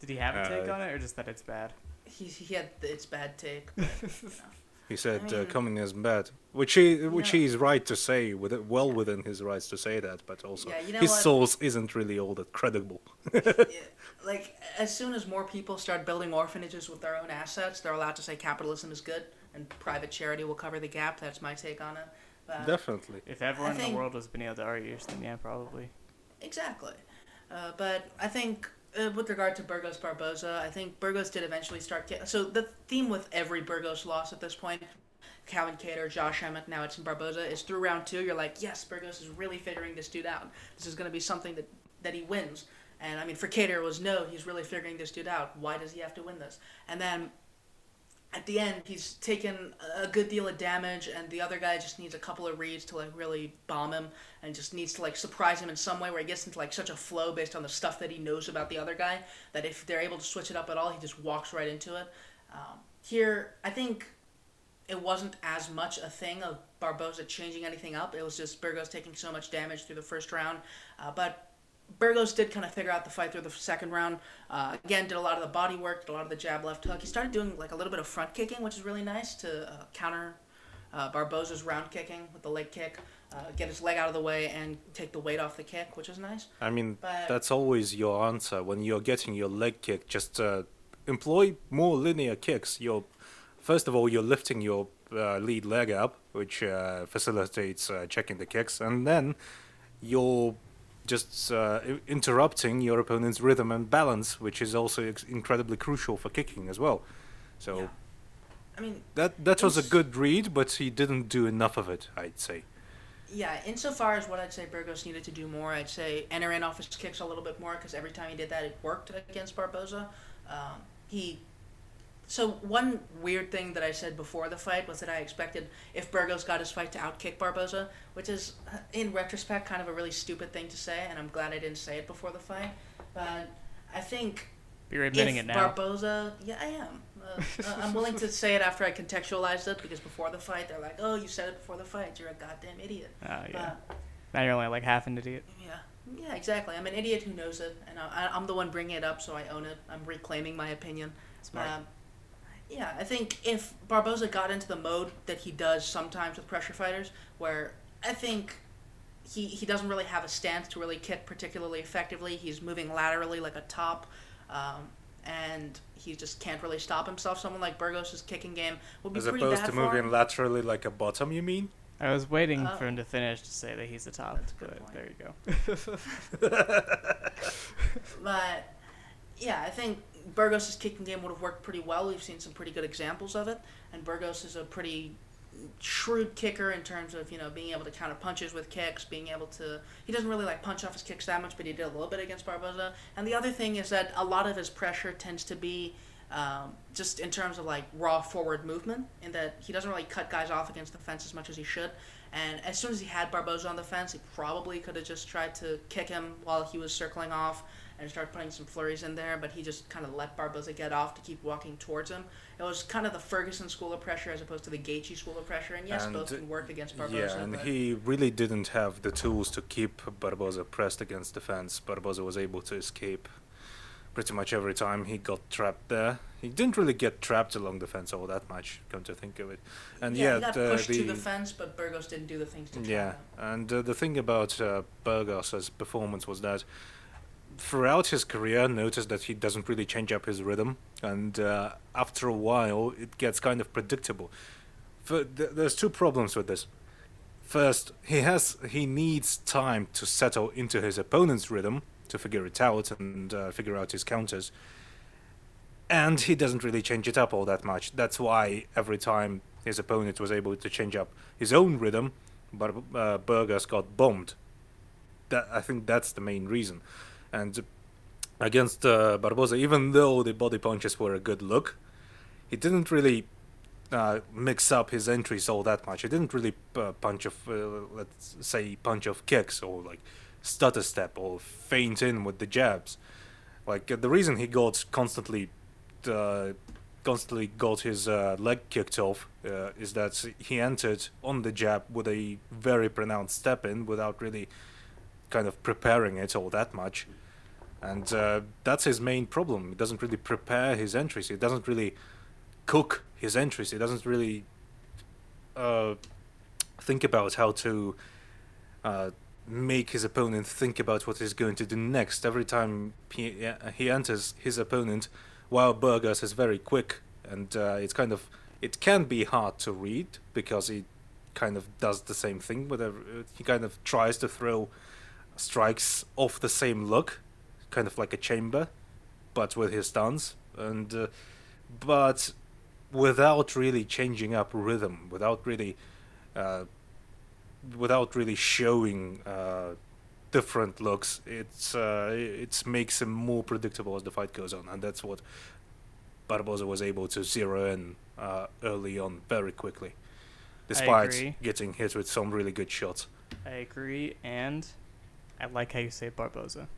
Did he have a take on it, or just that it's bad? He had it's bad take. But, you know. He said, I mean, coming is bad, which he is right to say, within his rights to say that, but also his source isn't really all that credible. Like, as soon as more people start building orphanages with their own assets, they're allowed to say capitalism is good and private charity will cover the gap. That's my take on it. Definitely. If everyone in the world was Beneil Dariush, then yeah, probably. Exactly. But I think... with regard to Burgos Barboza, I think Burgos did eventually start getting... So the theme with every Burgos loss at this point, Calvin Kattar, Josh Emmett, now it's in Barboza, is through round two, you're like, yes, Burgos is really figuring this dude out. This is going to be something that he wins. And, I mean, for Cater, it was, no, he's really figuring this dude out. Why does he have to win this? And then at the end, he's taken a good deal of damage, and the other guy just needs a couple of reads to, like, really bomb him, and just needs to, like, surprise him in some way where he gets into, like, such a flow based on the stuff that he knows about the other guy that if they're able to switch it up at all, he just walks right into it. Here, I think it wasn't as much a thing of Barboza changing anything up. It was just Burgos taking so much damage through the first round. But Burgos did kind of figure out the fight through the second round. Again, did a lot of the body work, did a lot of the jab left hook. He started doing like a little bit of front kicking, which is really nice to counter Barboza's round kicking with the leg kick, get his leg out of the way and take the weight off the kick, which is nice. I mean, but that's always your answer. When you're getting your leg kick, just employ more linear kicks. First of all, you're lifting your lead leg up, which facilitates checking the kicks, and then you're just interrupting your opponent's rhythm and balance, which is also incredibly crucial for kicking as well. So, yeah. I mean, that was a good read, but he didn't do enough of it, I'd say. Yeah, insofar as what I'd say Burgos needed to do more, I'd say enter in off his kicks a little bit more, because every time he did that, it worked against Barboza. So one weird thing that I said before the fight was that I expected if Burgos got his fight to outkick Barboza, which is, in retrospect, kind of a really stupid thing to say, and I'm glad I didn't say it before the fight. But I think you're admitting it now. Barboza... Yeah, I am. I'm willing to say it after I contextualized it, because before the fight, they're like, oh, you said it before the fight. You're a goddamn idiot. Oh, yeah. Now you're only like half an idiot. Yeah. Yeah, exactly. I'm an idiot who knows it, and I'm the one bringing it up, so I own it. I'm reclaiming my opinion. Smart. Yeah, I think if Barboza got into the mode that he does sometimes with pressure fighters, where I think he doesn't really have a stance to really kick particularly effectively. He's moving laterally like a top, and he just can't really stop himself. Someone like Burgos' kicking game would be pretty bad for him. As opposed to moving laterally like a bottom, you mean? I was waiting for him to finish to say that he's a top, there you go. But, yeah, I think Burgos' kicking game would have worked pretty well. We've seen some pretty good examples of it. And Burgos is a pretty shrewd kicker in terms of, being able to counter punches with kicks, being able to... He doesn't really, punch off his kicks that much, but he did a little bit against Barboza. And the other thing is that a lot of his pressure tends to be just in terms of, raw forward movement, in that he doesn't really cut guys off against the fence as much as he should. And as soon as he had Barboza on the fence, he probably could have just tried to kick him while he was circling off, and started putting some flurries in there, but he just kind of let Barboza get off to keep walking towards him. It was kind of the Ferguson school of pressure as opposed to the Gaethje school of pressure, and yes, both can work against Barboza. Yeah, and he really didn't have the tools to keep Barboza pressed against the fence. Barboza was able to escape pretty much every time he got trapped there. He didn't really get trapped along the fence all that much, come to think of it. And yeah, he got pushed to the fence, but Burgos didn't do the things to trap him. Yeah, and the thing about Burgos' performance was that throughout his career, notice that he doesn't really change up his rhythm, and after a while, it gets kind of predictable. There's two problems with this. First, he needs time to settle into his opponent's rhythm to figure it out and figure out his counters, and he doesn't really change it up all that much. That's why every time his opponent was able to change up his own rhythm, but Burgos got bombed. I think that's the main reason. And against Barboza, even though the body punches were a good look, he didn't really mix up his entries all that much. He didn't really punch off kicks or stutter step or feint in with the jabs. The reason he got constantly got his leg kicked off is that he entered on the jab with a very pronounced step in without really kind of preparing it all that much. And that's his main problem. He doesn't really prepare his entries. He doesn't really cook his entries. He doesn't really think about how to make his opponent think about what he's going to do next. Every time he enters his opponent, while Burgos is very quick, and it can be hard to read because he kind of does the same thing. He kind of tries to throw strikes off the same look, kind of like a chamber, but with his stance, and but without really changing up rhythm, without really showing different looks. It makes him more predictable as the fight goes on, and that's what Barboza was able to zero in early on very quickly, despite getting hit with some really good shots. I agree, and I like how you say Barboza.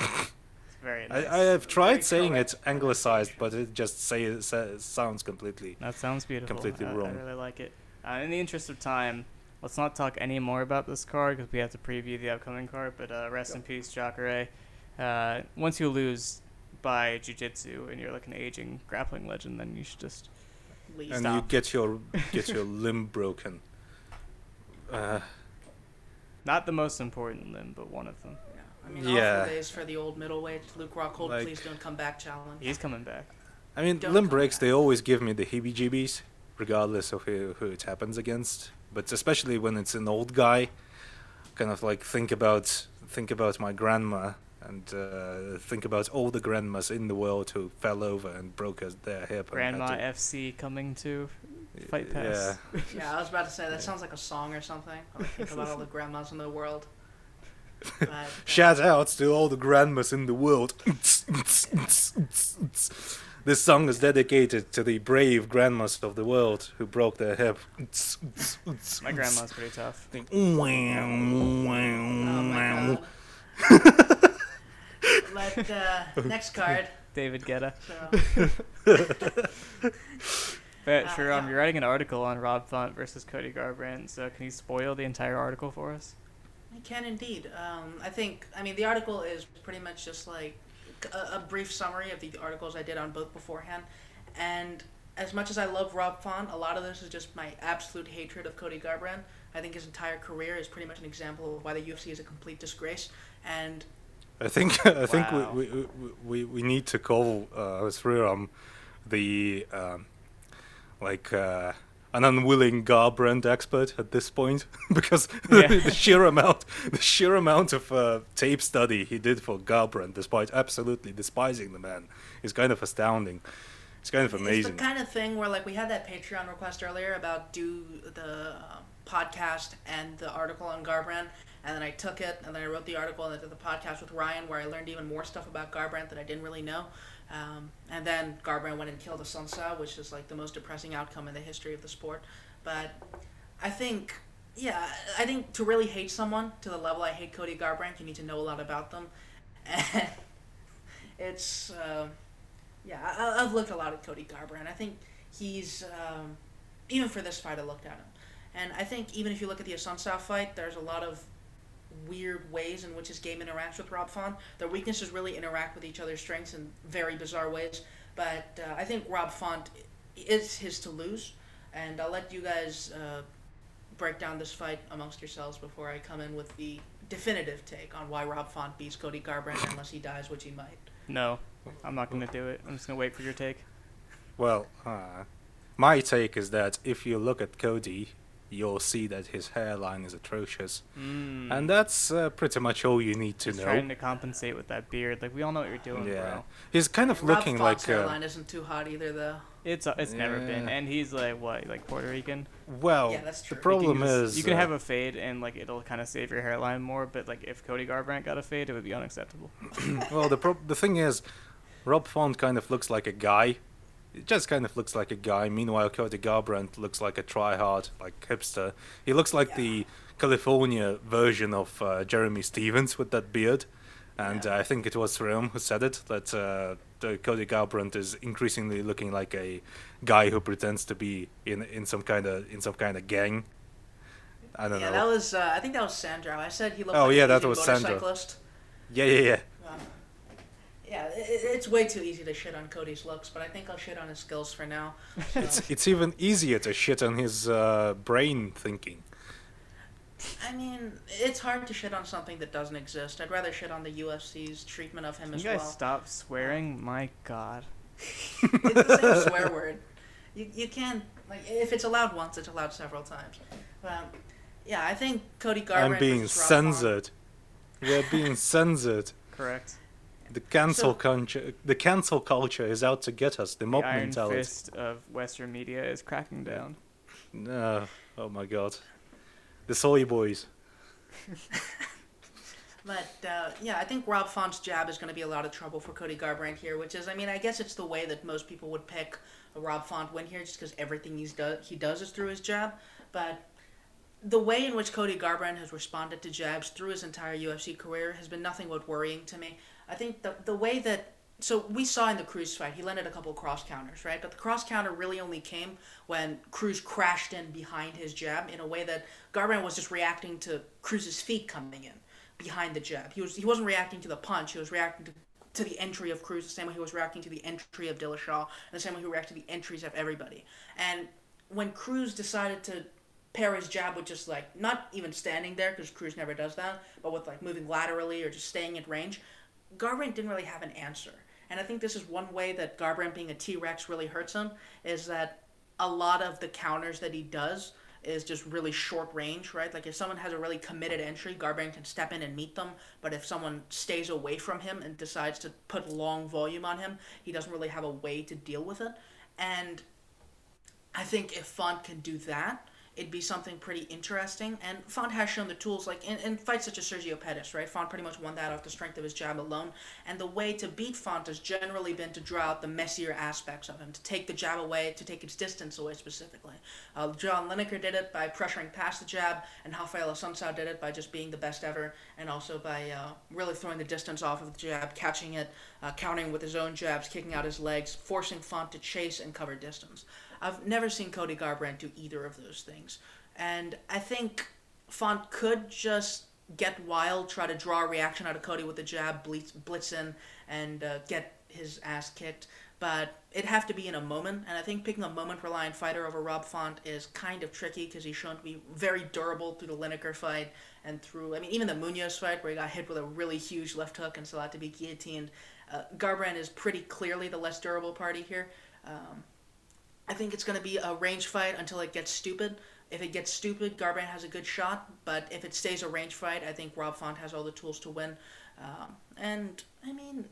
It's very nice. I have tried saying it anglicized, but it just sounds completely. That sounds beautiful. Completely wrong. I really like it. In the interest of time, let's not talk any more about this card because we have to preview the upcoming card. But rest in peace, Jacare. Once you lose by jiu-jitsu and you're like an aging grappling legend, then you should just leave. And you get your limb broken. Not the most important limb, but one of them. Yeah, I mean, awful days for the old middleweight Luke Rockhold. Like, please don't come back, challenge. He's coming back. I mean, limb breaks back. They always give me the heebie-jeebies, regardless of who it happens against. But especially when it's an old guy, kind of like think about my grandma and think about all the grandmas in the world who fell over and broke their hip. Grandma FC coming to Fight Pass. Yeah. Yeah, I was about to say, that sounds like a song or something. I think about all the grandmas in the world. But, shout outs to all the grandmas in the world. This song is dedicated to the brave grandmas of the world who broke their hip. My grandma's pretty tough. Oh my God. But next card. David Guetta. But Sriram, you're writing an article on Rob Font versus Cody Garbrandt, so can you spoil the entire article for us? I can indeed. The article is pretty much just like a brief summary of the articles I did on both beforehand, and as much as I love Rob Font, a lot of this is just my absolute hatred of Cody Garbrandt. I think his entire career is pretty much an example of why the UFC is a complete disgrace, and I think we need to call Sriram the an unwilling Garbrandt expert at this point, because the sheer amount of tape study he did for Garbrandt, despite absolutely despising the man, is kind of astounding. It's kind of amazing. It's the kind of thing where, like, we had that Patreon request earlier about do the podcast and the article on Garbrandt, and then I took it, and then I wrote the article, and then did the podcast with Ryan, where I learned even more stuff about Garbrandt that I didn't really know. And then Garbrandt went and killed Assuncao, which is like the most depressing outcome in the history of the sport. But I think to really hate someone to the level I hate Cody Garbrandt, you need to know a lot about them. And it's, I've looked a lot at Cody Garbrandt. I think he's, even for this fight, I looked at him. And I think even if you look at the Assuncao fight, there's a lot of weird ways in which his game interacts with Rob Font. Their weaknesses really interact with each other's strengths in very bizarre ways, but I think Rob Font is his to lose, and I'll let you guys break down this fight amongst yourselves before I come in with the definitive take on why Rob Font beats Cody Garbrandt unless he dies, which he might. No, I'm not going to do it. I'm just going to wait for your take. Well, my take is that if you look at Cody, you'll see that his hairline is atrocious. Mm. And that's pretty much all you need to know. He's trying to compensate with that beard. Like, we all know what you're doing, bro. He's kind of looking like... Rob Font's hairline isn't too hot either, though. It's never been. And he's, like, what? Like, Puerto Rican? Well, yeah, that's true. The problem is... You can have a fade, and, like, it'll kind of save your hairline more. But, like, if Cody Garbrandt got a fade, it would be unacceptable. Well, the thing is, Rob Font kind of looks like a guy. It just kind of looks like a guy. Meanwhile, Cody Garbrandt looks like a tryhard, like hipster. He looks like the California version of Jeremy Stevens with that beard. And I think it was Sriram who said it, that Cody Garbrandt is increasingly looking like a guy who pretends to be in some kind of gang. I don't know. Yeah, that was. I think that was Sandro. I said he looked like a motorcyclist. Sandro. Yeah. Yeah, it's way too easy to shit on Cody's looks, but I think I'll shit on his skills for now. So. It's even easier to shit on his brain thinking. I mean, it's hard to shit on something that doesn't exist. I'd rather shit on the UFC's treatment of him as well. You guys stop swearing? My God. It's the same swear word. You can't, like, if it's allowed once, it's allowed several times. Yeah, I think Cody Garbrandt... I'm being censored. We're being censored. Correct. The cancel culture is out to get us. The mob mentality. The iron fist of Western media is cracking down. No, oh my God, the soy boys. But yeah, I think Rob Font's jab is going to be a lot of trouble for Cody Garbrandt here. Which is, I mean, I guess it's the way that most people would pick a Rob Font win here, just because everything he does is through his jab. But the way in which Cody Garbrandt has responded to jabs through his entire UFC career has been nothing but worrying to me. I think the way that... So we saw in the Cruz fight, he landed a couple cross counters, right? But the cross counter really only came when Cruz crashed in behind his jab in a way that Garbrandt was just reacting to Cruz's feet coming in behind the jab. He wasn't reacting to the punch. He was reacting to the entry of Cruz the same way he was reacting to the entry of Dillashaw and the same way he reacted to the entries of everybody. And when Cruz decided to pair his jab with just, like, not even standing there because Cruz never does that, but with, like, moving laterally or just staying at range... Garbrandt didn't really have an answer. And I think this is one way that Garbrandt being a T-Rex really hurts him, is that a lot of the counters that he does is just really short range, right? Like, if someone has a really committed entry, Garbrandt can step in and meet them. But if someone stays away from him and decides to put long volume on him, he doesn't really have a way to deal with it. And I think if Font can do that, it'd be something pretty interesting. And Font has shown the tools, like in fights such as Sergio Pettis, right? Font pretty much won that off the strength of his jab alone. And the way to beat Font has generally been to draw out the messier aspects of him, to take the jab away, to take its distance away specifically. John Lineker did it by pressuring past the jab, and Rafael Assuncao did it by just being the best ever, and also by really throwing the distance off of the jab, catching it, countering with his own jabs, kicking out his legs, forcing Font to chase and cover distance. I've never seen Cody Garbrandt do either of those things. And I think Font could just get wild, try to draw a reaction out of Cody with a jab, blitz in, and get his ass kicked. But it'd have to be in a moment. And I think picking a moment-reliant fighter over Rob Font is kind of tricky because he's shown to be very durable through the Lineker fight and through... I mean, even the Munoz fight where he got hit with a really huge left hook and still had to be guillotined. Garbrandt is pretty clearly the less durable party here. I think it's going to be a range fight until it gets stupid. If it gets stupid, Garbrandt has a good shot. But if it stays a range fight, I think Rob Font has all the tools to win. And, I mean,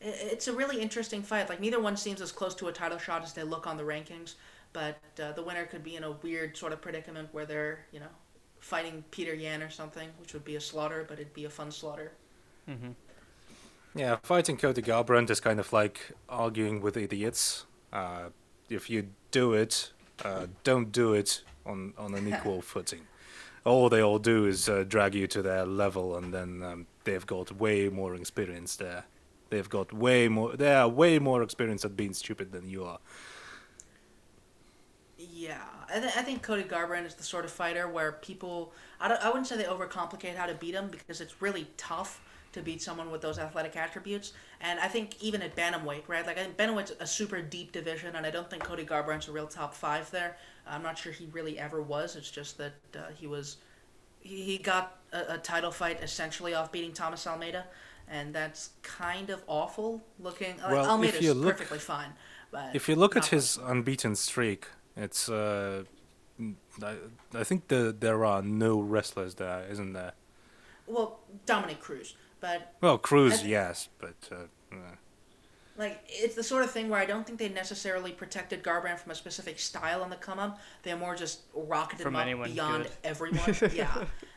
it's a really interesting fight. Like, neither one seems as close to a title shot as they look on the rankings. But the winner could be in a weird sort of predicament where they're, you know, fighting Peter Yan or something, which would be a slaughter, but it'd be a fun slaughter. Mm-hmm. Yeah, fighting Cody Garbrandt is kind of like arguing with idiots. If you do it, don't do it on an equal footing. All they all do is drag you to their level, and then they've got way more experience there. They are way more experienced at being stupid than you are. Yeah, I think Cody Garbrandt is the sort of fighter where people... I wouldn't say they overcomplicate how to beat him, because it's really tough to beat someone with those athletic attributes. And I think even at bantamweight, right? Like, I think bantamweight's a super deep division, and I don't think Cody Garbrandt's a real top five there. I'm not sure he really ever was. It's just that he got a title fight essentially off beating Thomas Almeida, and that's kind of awful looking. Well, like, Almeida's perfectly fine. But if you look at his unbeaten streak, it's I think there are no wrestlers there, isn't there? Well, Dominic Cruz. But Cruz, yes, but... Like, it's the sort of thing where I don't think they necessarily protected Garbrandt from a specific style on the come-up. They more just rocketed from him up beyond everyone. Yeah,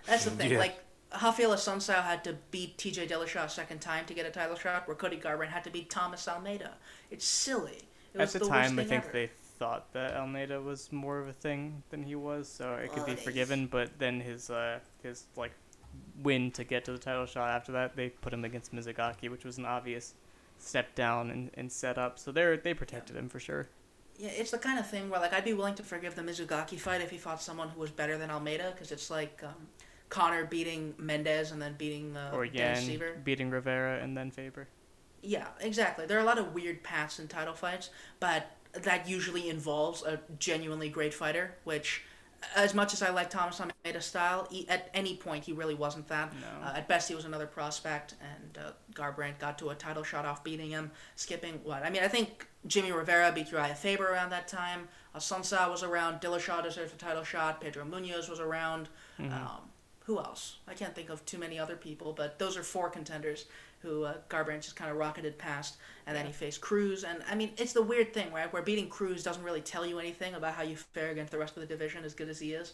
that's the thing. Yeah. Like, Rafael Assuncao had to beat TJ Dillashaw a second time to get a title shot, where Cody Garbrandt had to beat Thomas Almeida. It's silly. It was at the time, I think they thought that Almeida was more of a thing than he was, so it could be forgiven, but then his like... win to get to the title shot after that, they put him against Mizugaki, which was an obvious step down and set up, so they protected him for sure. Yeah, it's the kind of thing where, like, I'd be willing to forgive the Mizugaki fight if he fought someone who was better than Almeida, because it's like Connor beating Mendez and then beating or Yan beating Rivera and then Faber. Yeah, exactly. There are a lot of weird paths in title fights, but that usually involves a genuinely great fighter, which, as much as I like Thomas Almeida's style, at any point he really wasn't that. No. At best, he was another prospect, and Garbrandt got to a title shot off beating him, skipping what? I mean, I think Jimmy Rivera beat Uriah Faber around that time. Assuncao was around. Dillashaw deserved a title shot. Pedro Munoz was around. Mm-hmm. Who else? I can't think of too many other people, but those are four contenders who Garbrandt just kind of rocketed past, and then he faced Cruz. And, I mean, it's the weird thing, right, where beating Cruz doesn't really tell you anything about how you fare against the rest of the division, as good as he is.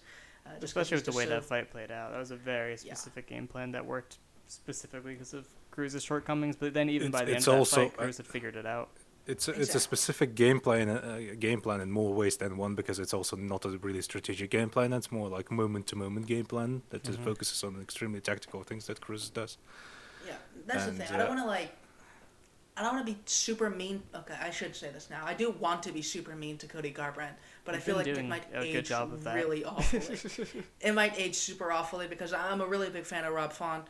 Especially with the way that fight played out. That was a very specific game plan that worked specifically because of Cruz's shortcomings, but then even by the end of the fight, Cruz had figured it out. It's a specific game plan in more ways than one, because it's also not a really strategic game plan. It's more like moment-to-moment game plan that just focuses on extremely tactical things that Cruz does. Yeah, that's the thing. I don't want to be super mean. Okay, I should say this now. I do want to be super mean to Cody Garbrandt, but I feel like it might age really awfully. It might age super awfully, because I'm a really big fan of Rob Font.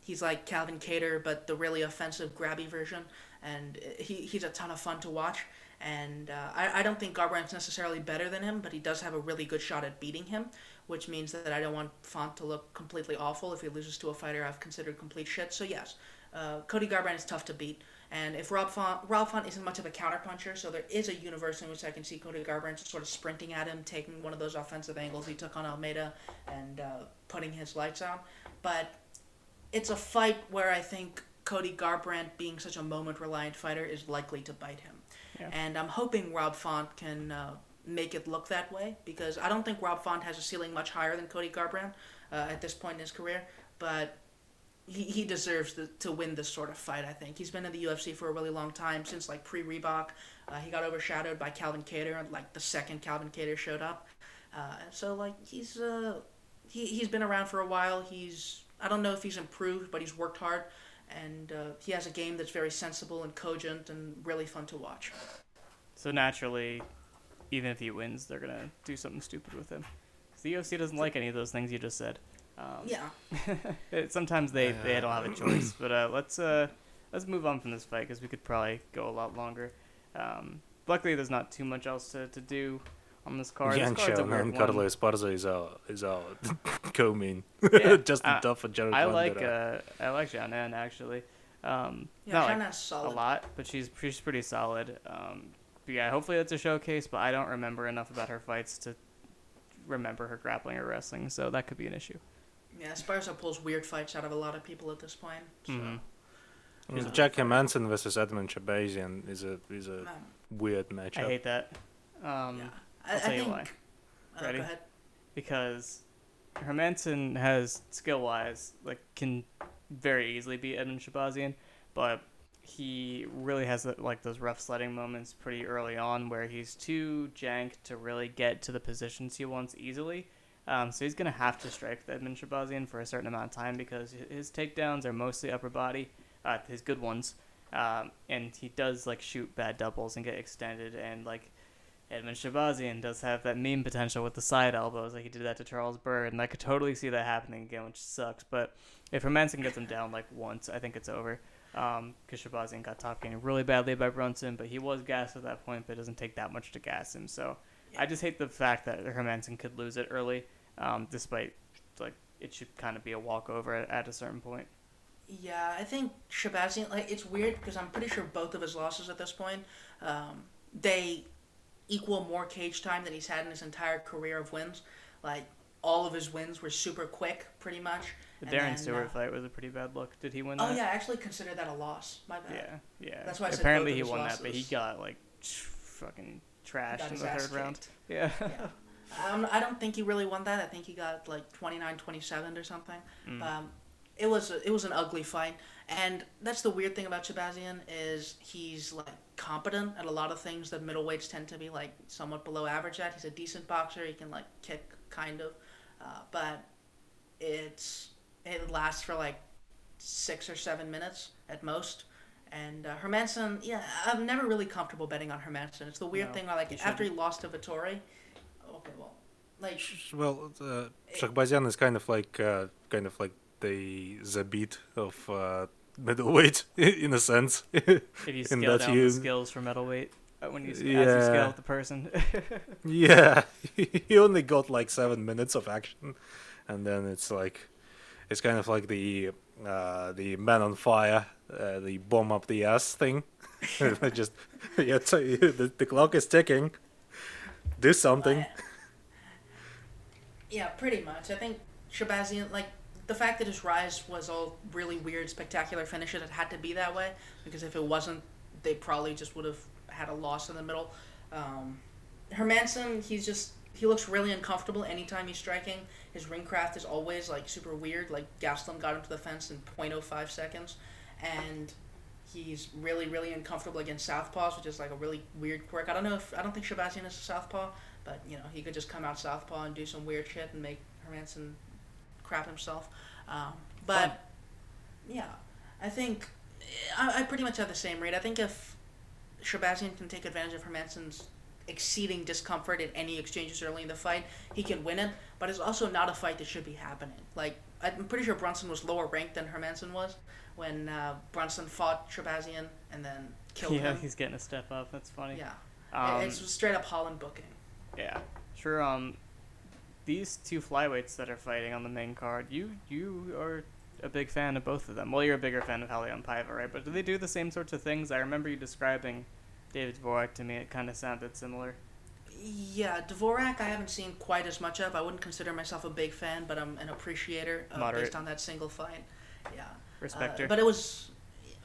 He's like Calvin Kattar, but the really offensive, grabby version. And he's a ton of fun to watch. And I don't think Garbrandt's necessarily better than him, but he does have a really good shot at beating him, which means that I don't want Font to look completely awful. If he loses to a fighter I've considered complete shit. So yes, Cody Garbrandt is tough to beat. And if Rob Font isn't much of a counterpuncher, so there is a universe in which I can see Cody Garbrandt just sort of sprinting at him, taking one of those offensive angles he took on Almeida and putting his lights out. But it's a fight where I think Cody Garbrandt, being such a moment-reliant fighter, is likely to bite him. Yeah. And I'm hoping Rob Font can make it look that way, because I don't think Rob Font has a ceiling much higher than Cody Garbrandt at this point in his career, but he deserves to win this sort of fight, I think. He's been in the UFC for a really long time, since like pre-Reebok. He got overshadowed by Calvin Kattar, and like the second Calvin Kattar showed up. He's been around for a while. I don't know if he's improved, but he's worked hard. And he has a game that's very sensible and cogent and really fun to watch. So naturally, even if he wins, they're going to do something stupid with him. The UFC doesn't like any of those things you just said. Sometimes they don't have a choice. But let's move on from this fight, because we could probably go a lot longer. Luckily, there's not too much else to do on this card. Carlos Esparza is our co-main. Yeah, Justin Duff and Jared. I like Janan, actually. Not solid. A lot, but she's pretty solid. Hopefully that's a showcase, but I don't remember enough about her fights to remember her grappling or wrestling, so that could be an issue. Yeah, Esparza pulls weird fights out of a lot of people at this point. So. Mm-hmm. Jack Hermansson versus Edmen Shahbazyan is a weird matchup. I hate that. I'll tell you why. Ready? Go ahead. Because Hermansson has, skill-wise, can very easily beat Edmen Shahbazyan, but he really has those rough sledding moments pretty early on where he's too jank to really get to the positions he wants easily. So he's going to have to strike with Edmen Shahbazyan for a certain amount of time, because his takedowns are mostly upper body, his good ones, and he does shoot bad doubles and get extended, and Edmen Shahbazyan does have that meme potential with the side elbows, he did that to Charles Byrd, and I could totally see that happening again, which sucks. But if Hermansson gets him down once, I think it's over, because Shahbazyan got top gained really badly by Brunson, but he was gassed at that point, but it doesn't take that much to gas him. So I just hate the fact that Hermansson could lose it early, despite it should kind of be a walkover at a certain point. Yeah, I think Shahbazyan, it's weird because I'm pretty sure both of his losses at this point, they equal more cage time than he's had in his entire career of wins. All of his wins were super quick, pretty much. The Darren Stewart fight was a pretty bad look. Did he win that? Oh, yeah, I actually considered that a loss. My bad. Yeah. That's why I said apparently he won losses. That, but he got, fucking trashed in the third round. Yeah. I don't think he really won that. I think he got, 29-27 or something. Mm. It was an ugly fight, and that's the weird thing about Shahbazyan is he's competent at a lot of things that middleweights tend to be somewhat below average at. He's a decent boxer. He can kick kind of, but it lasts for 6 or 7 minutes at most. And Hermansson, I'm never really comfortable betting on Hermansson. It's the weird thing where after he lost to Vettori, okay, well, Shahbazyan is kind of the Zabit of middleweight in a sense. If you scale down the skills for middleweight, when you, as you scale with the person. Yeah, he only got like 7 minutes of action, and then it's like, it's kind of like the man on fire, the bomb up the ass thing. Just the clock is ticking. Do something. Yeah, pretty much. I think Shahbazyan, like, the fact that his rise was all really weird, spectacular finishes, it had to be that way, because if it wasn't, they probably just would have had a loss in the middle. Hermansson, he looks really uncomfortable anytime he's striking. His ring craft is always, like, super weird. Like, Gastelum got him to the fence in 0.05 seconds, and he's really, really uncomfortable against southpaws, which is, like, a really weird quirk. I don't think Shahbazyan is a southpaw, but, he could just come out southpaw and do some weird shit and make Hermansson crap himself. I think I pretty much have the same rate. I think if Shahbazyan can take advantage of Hermansson's exceeding discomfort in any exchanges early in the fight, he can win it, but it's also not a fight that should be happening. Like, I'm pretty sure Brunson was lower ranked than Hermansson was when Brunson fought Shahbazyan and then killed him. Yeah, he's getting a step up. That's funny. Yeah. It's straight up Holland booking. Yeah, sure. These two flyweights that are fighting on the main card, you are a big fan of both of them. Well, you're a bigger fan of Helion Paiva, right? But do they do the same sorts of things? I remember you describing David Dvorak to me. It kind of sounded similar. Yeah, Dvorak I haven't seen quite as much of. I wouldn't consider myself a big fan, but I'm an appreciator based on that single fight. Yeah. Respecter. But it was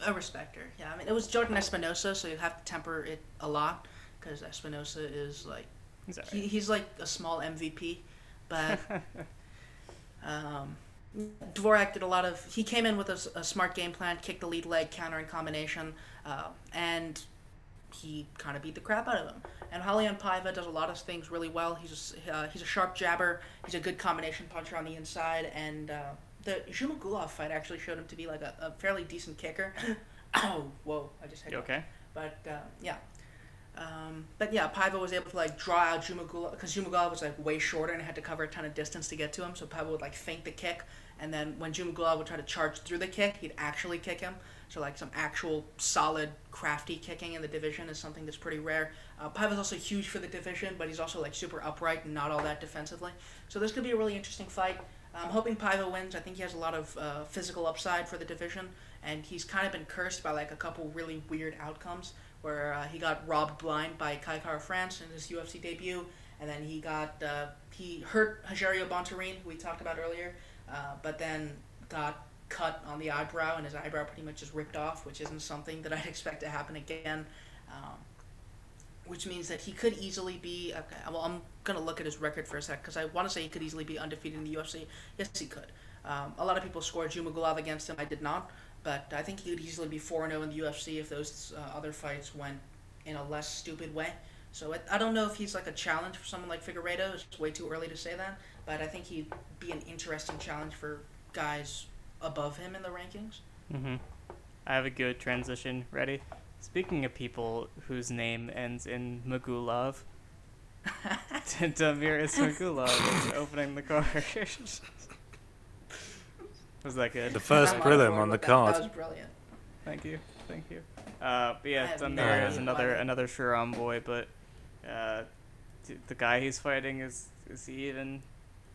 a respecter. Yeah, I mean, it was Jordan Espinosa, so you have to temper it a lot, because Espinosa is like, he's like a small MVP, but Dvorak did a lot of. He came in with a smart game plan, kicked the lead leg, counter and combination, and he kind of beat the crap out of him. And Helion Paiva does a lot of things really well. He's a sharp jabber. He's a good combination puncher on the inside, and the Ismagulov fight actually showed him to be like a fairly decent kicker. Oh, whoa! I just hit you. Okay. But yeah. Paiva was able to, like, draw out Ismagulov, because Ismagulov was, like, way shorter and had to cover a ton of distance to get to him, so Paiva would, like, feint the kick, and then when Ismagulov would try to charge through the kick, he'd actually kick him. So, like, some actual solid, crafty kicking in the division is something that's pretty rare. Paiva's also huge for the division, but he's also, like, super upright and not all that defensively. So this could be a really interesting fight. I'm hoping Paiva wins. I think he has a lot of physical upside for the division, and he's kind of been cursed by, like, a couple really weird outcomes, where he got robbed blind by Kai Kara France in his UFC debut, and then he hurt Rogerio Bontarine, who we talked about earlier, but then got cut on the eyebrow, and his eyebrow pretty much is ripped off, which isn't something that I'd expect to happen again, which means that he could easily be, I'm going to look at his record for a sec, because I want to say he could easily be undefeated in the UFC. Yes, he could. A lot of people scored Ismagulov against him. I did not. But I think he would easily be 4-0 in the UFC if those other fights went in a less stupid way. So I don't know if he's like a challenge for someone like Figueiredo. It's way too early to say that. But I think he'd be an interesting challenge for guys above him in the rankings. Mm-hmm. I have a good transition. Ready? Speaking of people whose name ends in Magulov, Damir Ismagulov is opening the card. Was that good? The first prelim on the card. That was brilliant. Thank you. But yeah, Damir is another Sriram boy, but the guy he's fighting, is he even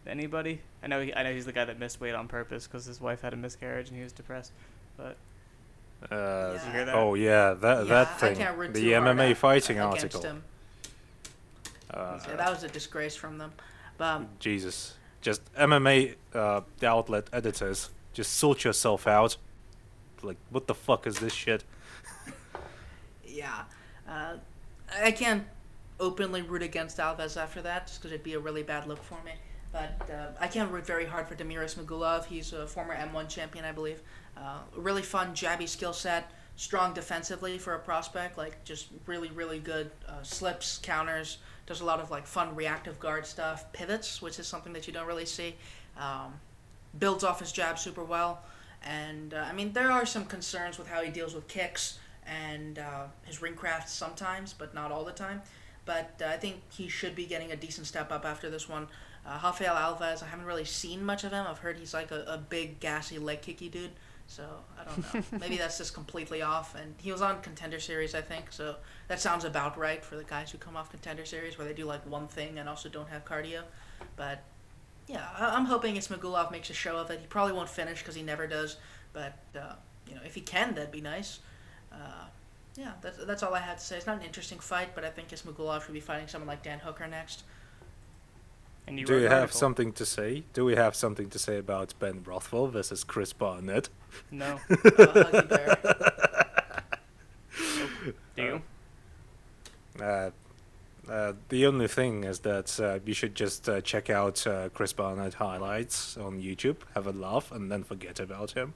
anybody? I know he's the guy that missed weight on purpose because his wife had a miscarriage and he was depressed. But did you hear that? Oh yeah, that thing. The MMA fighting article. That was a disgrace from them. But Jesus. Just MMA, the outlet editors, just sort yourself out. Like, what the fuck is this shit? Yeah. I can't openly root against Alves after that, just because it'd be a really bad look for me. But I can root very hard for Damir Ismagulov. He's a former M1 champion, I believe. Really fun, jabby skill set. Strong defensively for a prospect. Like, just really, really good slips, counters. There's a lot of, like, fun reactive guard stuff. Pivots, which is something that you don't really see. Builds off his jab super well. And, I mean, there are some concerns with how he deals with kicks and his ring craft sometimes, but not all the time. But I think he should be getting a decent step up after this one. Rafael Alves, I haven't really seen much of him. I've heard he's, like, a big, gassy, leg-kicky dude. So I don't know. Maybe that's just completely off. And he was on Contender Series, I think. So that sounds about right for the guys who come off Contender Series, where they do like one thing and also don't have cardio. But yeah, I'm hoping Ismagulov makes a show of it. He probably won't finish because he never does. But you know, if he can, that'd be nice. Yeah, that's all I had to say. It's not an interesting fight, but I think Ismagulov should be fighting someone like Dan Hooker next. And you do you have something to say? Do we have something to say about Ben Rothwell versus Chris Barnett? No. Huggy Bear. Nope. Do you? The only thing is that you should just check out Chris Barnett highlights on YouTube, have a laugh, and then forget about him.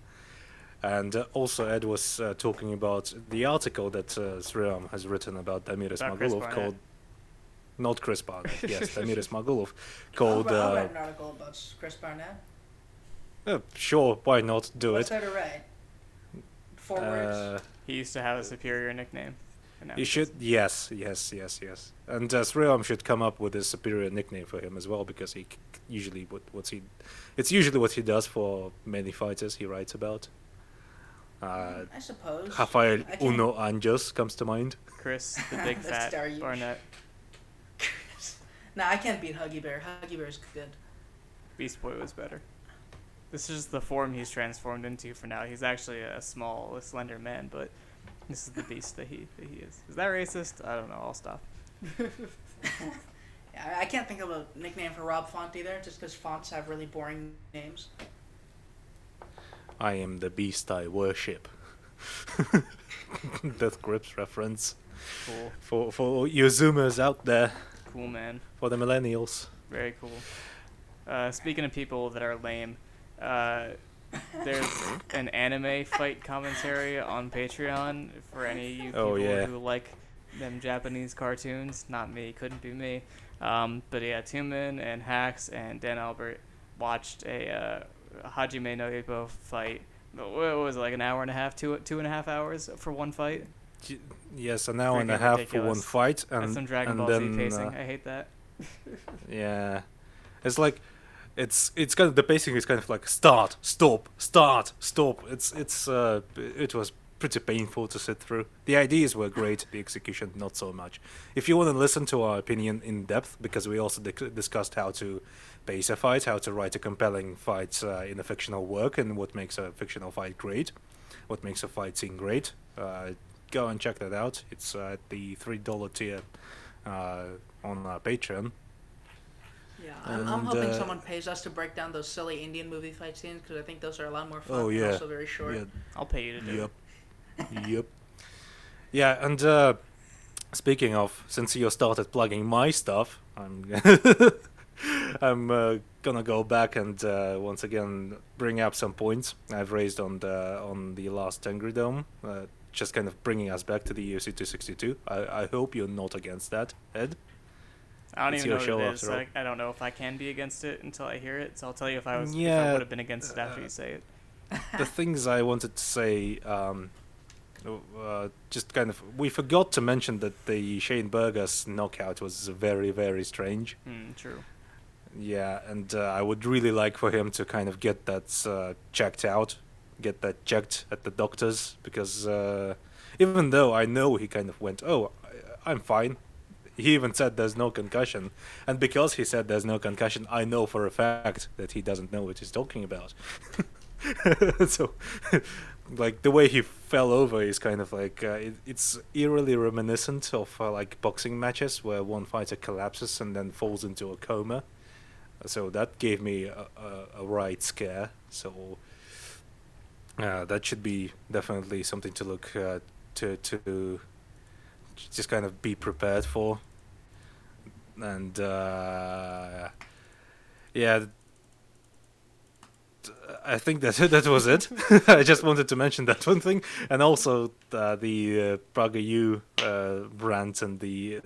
And also, Ed was talking about the article that Sriram has written about Damir Ismagulov called... Not Chris Barnett, yes, Damir Ismagulov, called... I'll write an article about Chris Barnett. Sure, why not do What's it? What's there to write? 4 words? He used to have a superior nickname. You should, yes. And Sriram should come up with a superior nickname for him as well, because he usually it's usually what he does for many fighters he writes about. I suppose. Rafael Uno Anjos comes to mind. Chris, the big fat Barnett. Nah, I can't beat Huggy Bear. Huggy Bear's good. Beast Boy was better. This is the form he's transformed into for now. He's actually a small, slender man, but this is the beast that he is. Is that racist? I don't know. I'll stop. Yeah, I can't think of a nickname for Rob Font either, just because fonts have really boring names. I am the beast I worship. Death Grips reference. Cool. For you Zoomers out there. Cool, man. For the millennials. Very cool. Speaking of people that are lame, there's an anime fight commentary on Patreon for any of you people who like them Japanese cartoons. Not me. Couldn't be me. But yeah, Tumen and Hax and Dan Albert watched a Hajime no Ippo fight. What was it, like an hour and a half, 2.5 hours for one fight? Yes, an hour and a half for one fight, and that's some Dragon Ball Z pacing. I hate that. Yeah, it's like it's kind of, the pacing is kind of like start, stop, start, stop. It was pretty painful to sit through. The ideas were great, the execution not so much. If you want to listen to our opinion in depth, because we also discussed how to pace a fight, how to write a compelling fight in a fictional work, and what makes a fictional fight great, what makes a fight scene great. Go and check that out. It's at the $3 tier on our Patreon. Yeah, I'm hoping someone pays us to break down those silly Indian movie fight scenes, because I think those are a lot more fun. Oh yeah, also very short. Yeah. I'll pay you to do it. Yep. Yeah, and speaking of, since you started plugging my stuff, I'm gonna go back and once again bring up some points I've raised on the last Tengri Dome. Just kind of bringing us back to the UFC 262. I hope you're not against that, Ed. I don't even know what it is. I don't know if I can be against it until I hear it, so I'll tell you if I would have been against it after you say it. The things I wanted to say, just kind of... We forgot to mention that the Shane Burgos knockout was very, very strange. True. Yeah, and I would really like for him to kind of get that checked out. Get that checked at the doctor's, because even though I know he kind of went, oh, I'm fine. He even said there's no concussion. And because he said there's no concussion, I know for a fact that he doesn't know what he's talking about. So, like, the way he fell over is kind of like, it's eerily reminiscent of, like, boxing matches where one fighter collapses and then falls into a coma. So that gave me a right scare. So... that should be definitely something to look to just kind of be prepared for. And I think that was it. I just wanted to mention that one thing, and also the Praga U rant and the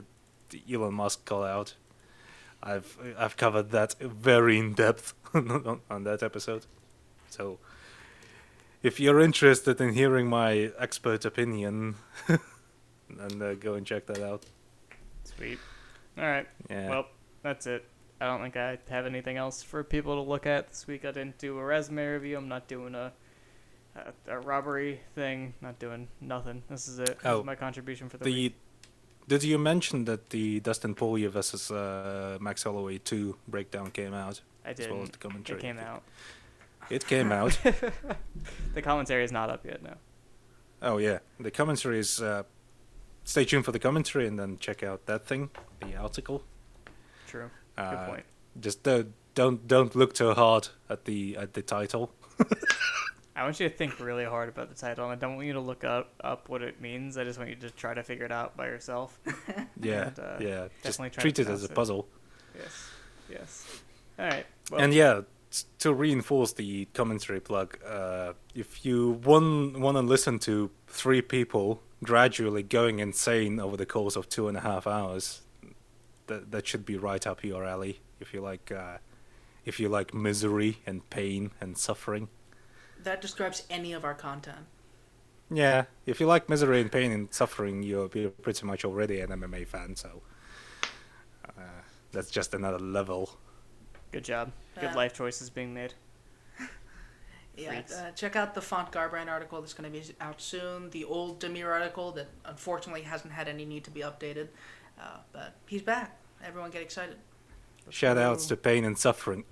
Elon Musk call out. I've covered that very in depth on that episode, so. If you're interested in hearing my expert opinion, then go and check that out. Sweet. All right. Yeah. Well, that's it. I don't think I have anything else for people to look at this week. I didn't do a resume review. I'm not doing a a robbery thing. Not doing nothing. This is it. This is my contribution for the week. Did you mention that the Dustin Poirier versus Max Holloway 2 breakdown came out? I did. As well as the commentary. It came out. The commentary is not up yet, no. Oh, yeah. The commentary is... stay tuned for the commentary and then check out that thing, the article. True. Good point. Just don't look too hard at the title. I want you to think really hard about the title, and I don't want you to look up what it means. I just want you to try to figure it out by yourself. Yeah, and, just treat it as a puzzle. Yes. All right. Well. And yeah, to reinforce the commentary plug, if you want to listen to three people gradually going insane over the course of 2.5 hours, that should be right up your alley. If you like misery and pain and suffering. That describes any of our content. Yeah, if you like misery and pain and suffering, you're pretty much already an MMA fan, so that's just another level. Good job. Good life choices being made. Yeah, check out the Font Garbrandt article that's going to be out soon. The old Damir article that unfortunately hasn't had any need to be updated. But he's back. Everyone get excited. Shout outs to pain and suffering.